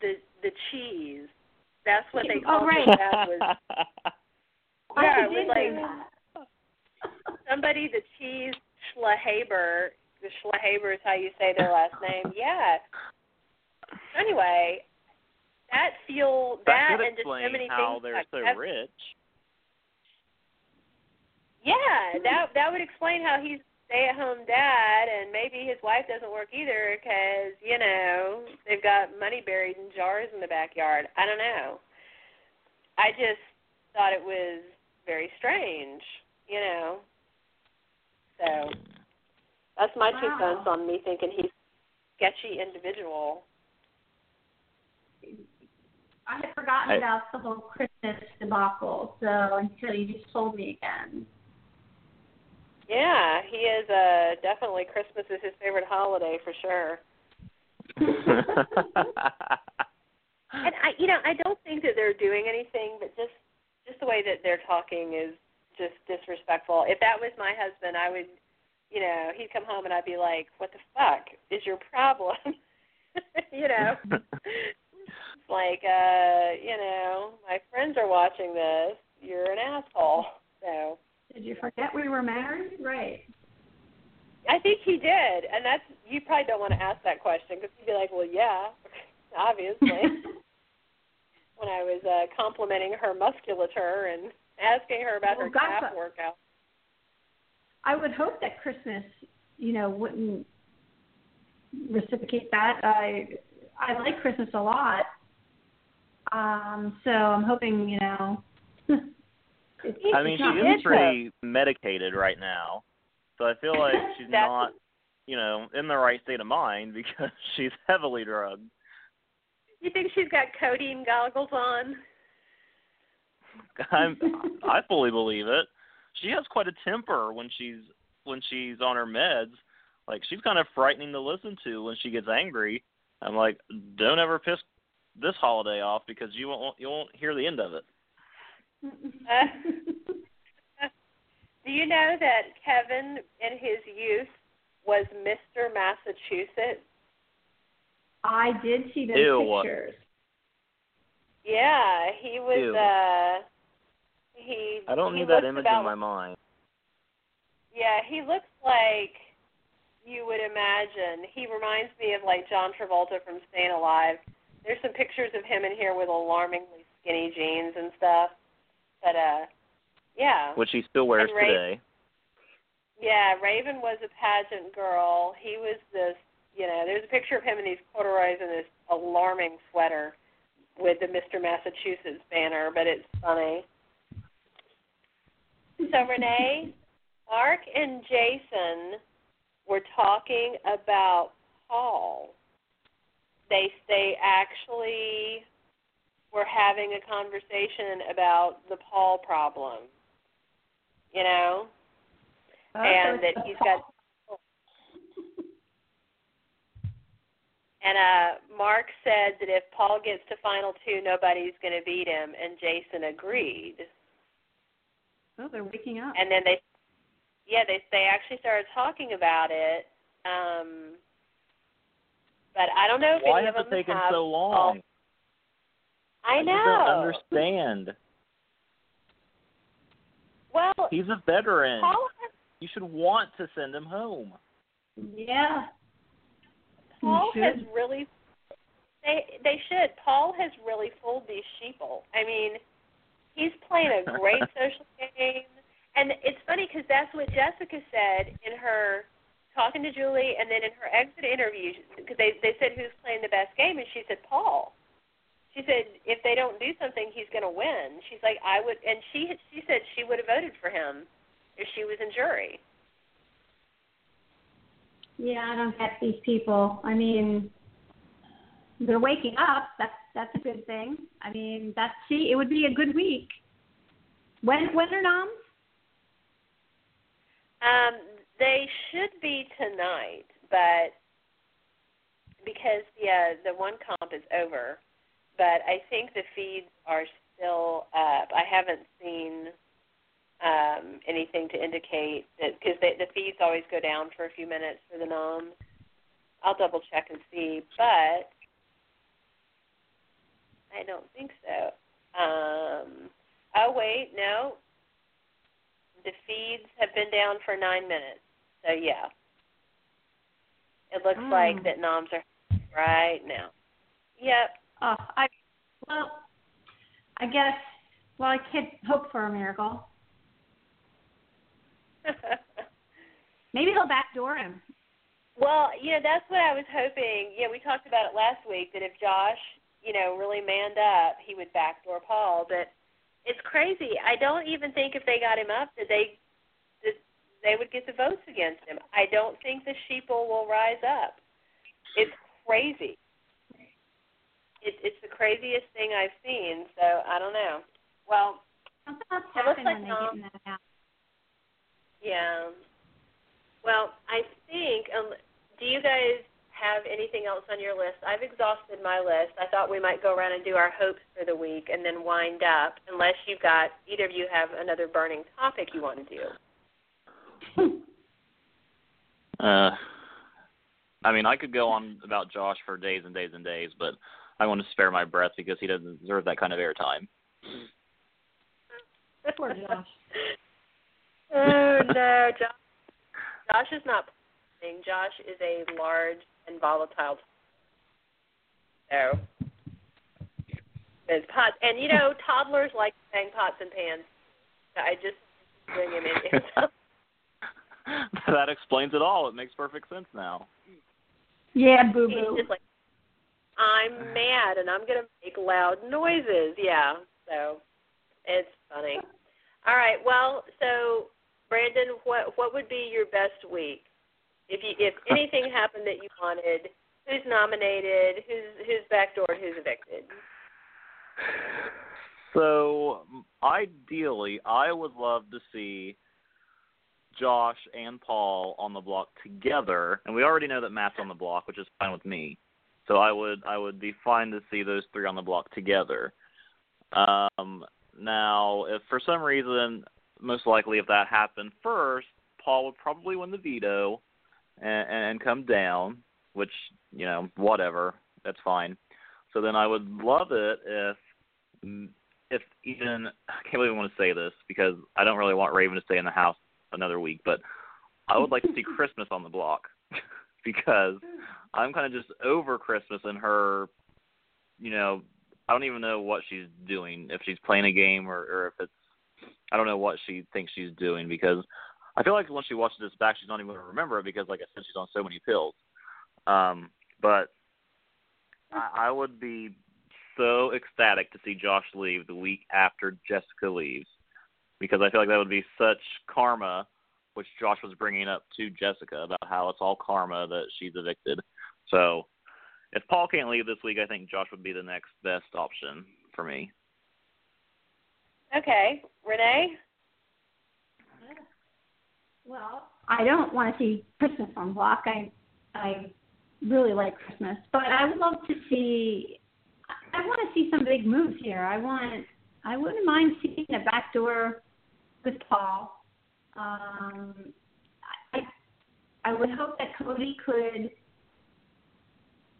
the Cheese. That's what they called his dad was. Yeah, it was like somebody, the Cheese Schlahaber. The Schlahaber is how you say their last name. Yeah. Anyway, that and just so many how things. How they're like, so rich. Yeah, that would explain how he's a stay-at-home dad, and maybe his wife doesn't work either because, you know, they've got money buried in jars in the backyard. I don't know. I just thought it was very strange. You know, so that's my 2 cents on me thinking he's a sketchy individual. I had forgotten about the whole Christmas debacle, so until you just told me again. Yeah, he is definitely Christmas is his favorite holiday for sure. And I don't think that they're doing anything, but just the way that they're talking is just disrespectful. If that was my husband, I would, you know, he'd come home and I'd be like, what the fuck is your problem? you know, like, you know, my friends are watching this. You're an asshole. So did you forget we were married? Right. I think he did, and that's you probably don't want to ask that question because he'd be like, well, yeah, obviously. When I was complimenting her musculature and asking her about her calf workout. I would hope that Christmas, you know, wouldn't reciprocate that. I like Christmas a lot, so I'm hoping, you know. I mean, she is pretty medicated right now, so I feel like she's not, you know, in the right state of mind because she's heavily drugged. You think she's got codeine goggles on? I fully believe it. She has quite a temper when she's on her meds. Like, she's kind of frightening to listen to when she gets angry. I'm like, don't ever piss this holiday off because you won't hear the end of it. Do you know that Kevin in his youth was Mr. Massachusetts? I did see those pictures. Yeah, he was. Ew. I don't need that image in my mind. Yeah, he looks like you would imagine. He reminds me of like John Travolta from Stayin' Alive. There's some pictures of him in here with alarmingly skinny jeans and stuff. But yeah, which he still wears today. Yeah, Raven was a pageant girl. He was this. You know, there's a picture of him in these corduroys and this alarming sweater with the Mr. Massachusetts banner, but it's funny. So Renee, Mark, and Jason were talking about Paul. They actually were having a conversation about the Paul problem, you know, and that he's got... And Mark said that if Paul gets to Final Two, nobody's going to beat him, and Jason agreed. Oh, they're waking up. And then they actually started talking about it. But I don't know if any of them have. Why has it taken so long? I know. I don't understand. Well, he's a veteran. You should want to send him home. Yeah. Paul has really fooled these sheeple. I mean, he's playing a great social game. And it's funny because that's what Jessica said in her talking to Julie and then in her exit interview because they said who's playing the best game, and she said Paul. She said if they don't do something, he's going to win. She's like, I would, and she said she would have voted for him if she was in jury. Yeah, I don't get these people. I mean, they're waking up. That's a good thing. I mean, it would be a good week. When are noms? They should be tonight, but because the one comp is over, but I think the feeds are still up. I haven't seen anything to indicate that because the feeds always go down for a few minutes for the noms. I'll double check and see, but I don't think so. Oh wait, no, the feeds have been down for 9 minutes, so yeah, it looks like that noms are right now. Yep. I can't hope for a miracle. Maybe he'll backdoor him. Well, you know, that's what I was hoping. Yeah, we talked about it last week, that if Josh, you know, really manned up, he would backdoor Paul. But it's crazy. I don't even think if they got him up that they would get the votes against him. I don't think the sheeple will rise up. It's crazy. It's the craziest thing I've seen, so I don't know. Well, it looks like yeah. Well, I think, do you guys have anything else on your list? I've exhausted my list. I thought we might go around and do our hopes for the week and then wind up, unless either of you have another burning topic you want to do. I mean, I could go on about Josh for days and days and days, but I want to spare my breath because he doesn't deserve that kind of airtime. Poor Josh. Oh, no, Josh is not playing. Josh is a large and volatile. So, it's pots. And, you know, toddlers like saying pots and pans. I just bring him in. That explains it all. It makes perfect sense now. Yeah, boo-boo. He's just like, I'm mad, and I'm going to make loud noises. Yeah, so it's funny. All right, well, so, Brandon, what would be your best week? If anything happened that you wanted, who's nominated, who's backdoored, who's evicted? So, ideally, I would love to see Josh and Paul on the block together, and we already know that Matt's on the block, which is fine with me. So I would be fine to see those three on the block together. Now, if for some reason, most likely if that happened first, Paul would probably win the veto and come down, which, you know, whatever, that's fine. So then I would love it if even – I can't believe I want to say this because I don't really want Raven to stay in the house another week, but I would like to see Christmas on the block because I'm kind of just over Christmas and her, you know, I don't even know what she's doing, if she's playing a game or if it's – I don't know what she thinks she's doing because I feel like once she watches this back, she's not even going to remember it because, like I said, she's on so many pills. But I would be so ecstatic to see Josh leave the week after Jessica leaves because I feel like that would be such karma, which Josh was bringing up to Jessica about how it's all karma that she's evicted. So if Paul can't leave this week, I think Josh would be the next best option for me. Okay. Renee? Well, I don't want to see Christmas on block. I really like Christmas, but I would love to see – I want to see some big moves here. I wouldn't mind seeing a backdoor with Paul. I would hope that Cody could,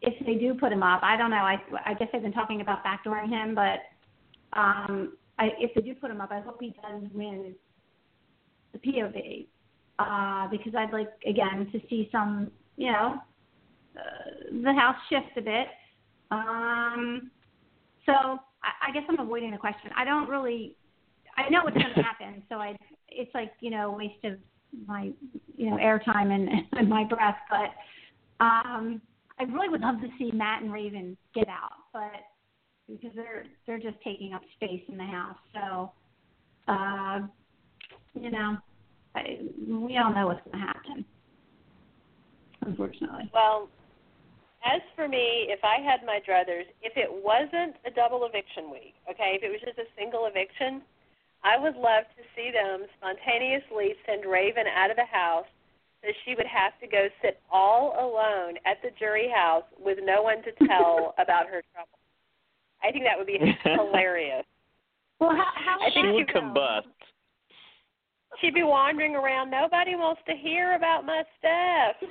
if they do put him up, I don't know. I guess I've been talking about backdooring him, but if they do put him up, I hope he does win the POV because I'd like, again, to see some – you know, the house shifts a bit. So I guess I'm avoiding the question. I know what's going to happen. So it's like, you know, a waste of my, you know, airtime and my breath. But I really would love to see Matt and Raven get out, but because they're just taking up space in the house. So, you know, we all know what's going to happen. Unfortunately. Well, as for me, if I had my druthers, if it wasn't a double eviction week, okay, if it was just a single eviction, I would love to see them spontaneously send Raven out of the house so she would have to go sit all alone at the jury house with no one to tell about her trouble. I think that would be hilarious. Well, how she would combust. She'd be wandering around. Nobody wants to hear about my stuff.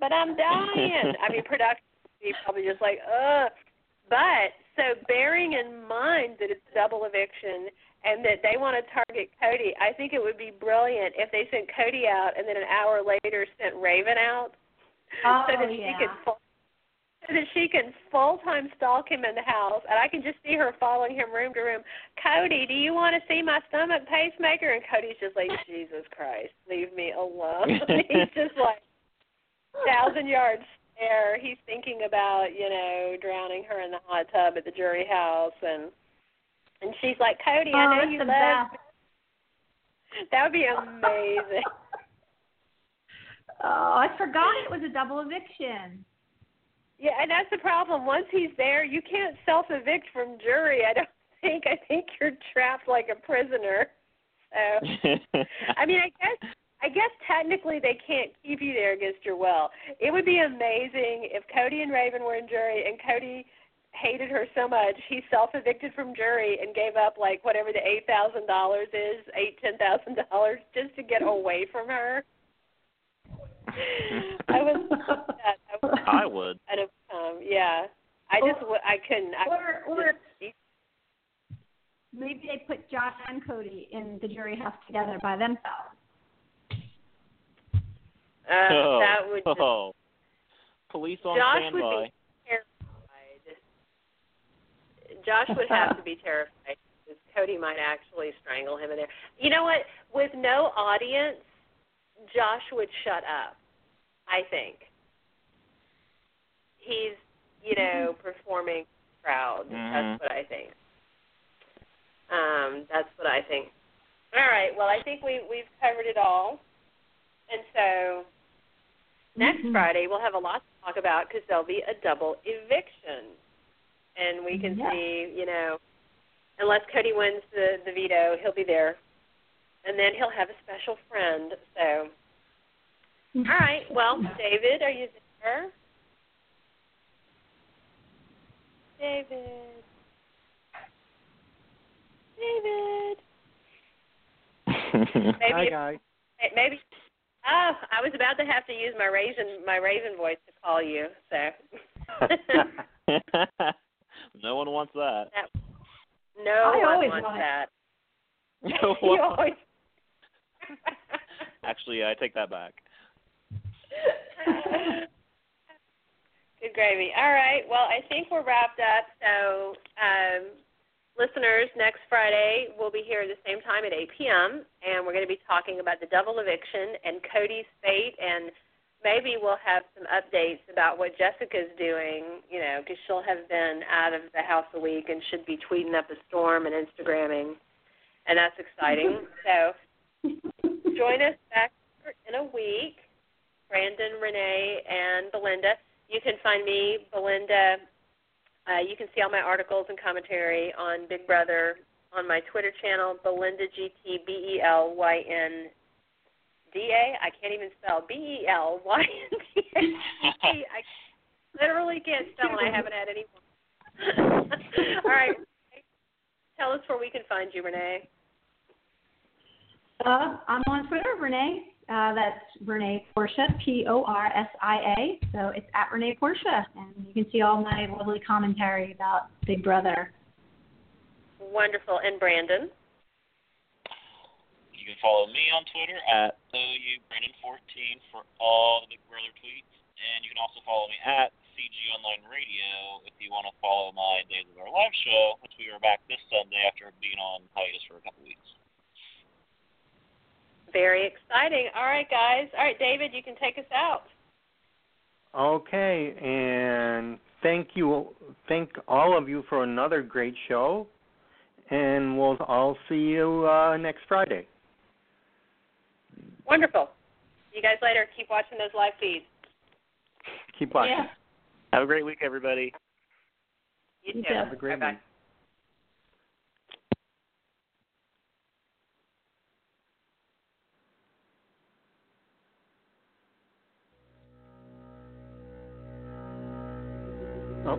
But I'm dying. I mean, production would be probably just like, ugh. But, so bearing in mind that it's double eviction and that they want to target Cody, I think it would be brilliant if they sent Cody out and then an hour later sent Raven out so that she can full-time stalk him in the house. And I can just see her following him room to room. Cody, do you want to see my stomach pacemaker? And Cody's just like, Jesus Christ, leave me alone. He's just like, 1,000 yards stare. He's thinking about, you know, drowning her in the hot tub at the jury house, and she's like, Cody, I know you love me. That would be amazing. Oh, I forgot it was a double eviction. Yeah, and that's the problem. Once he's there, you can't self-evict from jury. I think you're trapped like a prisoner. So, I mean, I guess technically they can't keep you there against your will. It would be amazing if Cody and Raven were in jury and Cody hated her so much he self-evicted from jury and gave up, like, whatever the $8,000 is, $10,000, just to get away from her. I would love that. I I would. Yeah. I couldn't. Maybe they put Josh and Cody in the jury house together by themselves. That would. Police on standby. Josh would be terrified. Josh would have to be terrified. Cody might actually strangle him in there. You know what? With no audience, Josh would shut up, I think. He's, you know, performing proud. That's what I think. That's what I think. All right. Well, I think we've covered it all. And so next Friday we'll have a lot to talk about because there'll be a double eviction. And we can see, you know, unless Cody wins the veto, he'll be there. And then he'll have a special friend. So, all right. Well, David, are you there? David. Hi, guys. Maybe. Oh, I was about to have to use my Raven voice to call you. So. No one wants that. No one wants that. No one always. Actually, I take that back. Good gravy. All right. Well, I think we're wrapped up. So, listeners, next Friday we'll be here at the same time at 8 p.m. and we're going to be talking about the double eviction and Cody's fate, and maybe we'll have some updates about what Jessica's doing. You know, because she'll have been out of the house a week and should be tweeting up a storm and Instagramming. And that's exciting. So join us back in a week, Brandon, Renee, and Belynda. You can find me, Belynda. You can see all my articles and commentary on Big Brother on my Twitter channel, Belynda GT, BelyndaA. I can't even spell BelyndaA. I literally can't spell, and I haven't had any more. All right. Tell us where we can find you, Renee. I'm on Twitter, Renee. That's Renee Porsia, P-O-R-S-I-A. So it's at Renee Porsia. And you can see all my lovely commentary about Big Brother. Wonderful. And Brandon? You can follow me on Twitter at OUBrandon14 for all the Big Brother tweets. And you can also follow me at CG Online Radio if you want to follow my Days of Our Live show, which we are back this Sunday after being on hiatus for a couple weeks. Very exciting. All right, guys. All right, David, you can take us out. Okay, and thank you. Thank all of you for another great show, and we'll all see you next Friday. Wonderful. See you guys later. Keep watching those live feeds. Keep watching. Yeah. Have a great week, everybody. You too. Have a great week. Oh.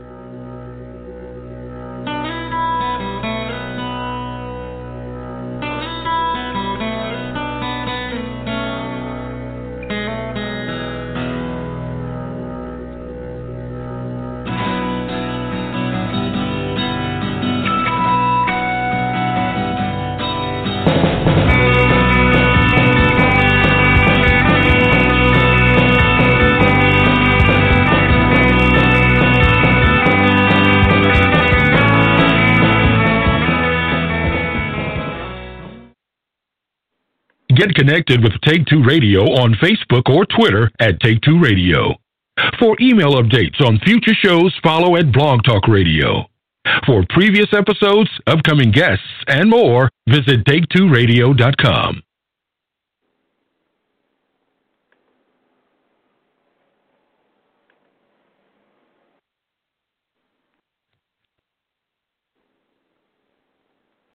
Get connected with Take Two Radio on Facebook or Twitter at Take Two Radio. For email updates on future shows, follow at Blog Talk Radio. For previous episodes, upcoming guests, and more, visit Take2Radio.com.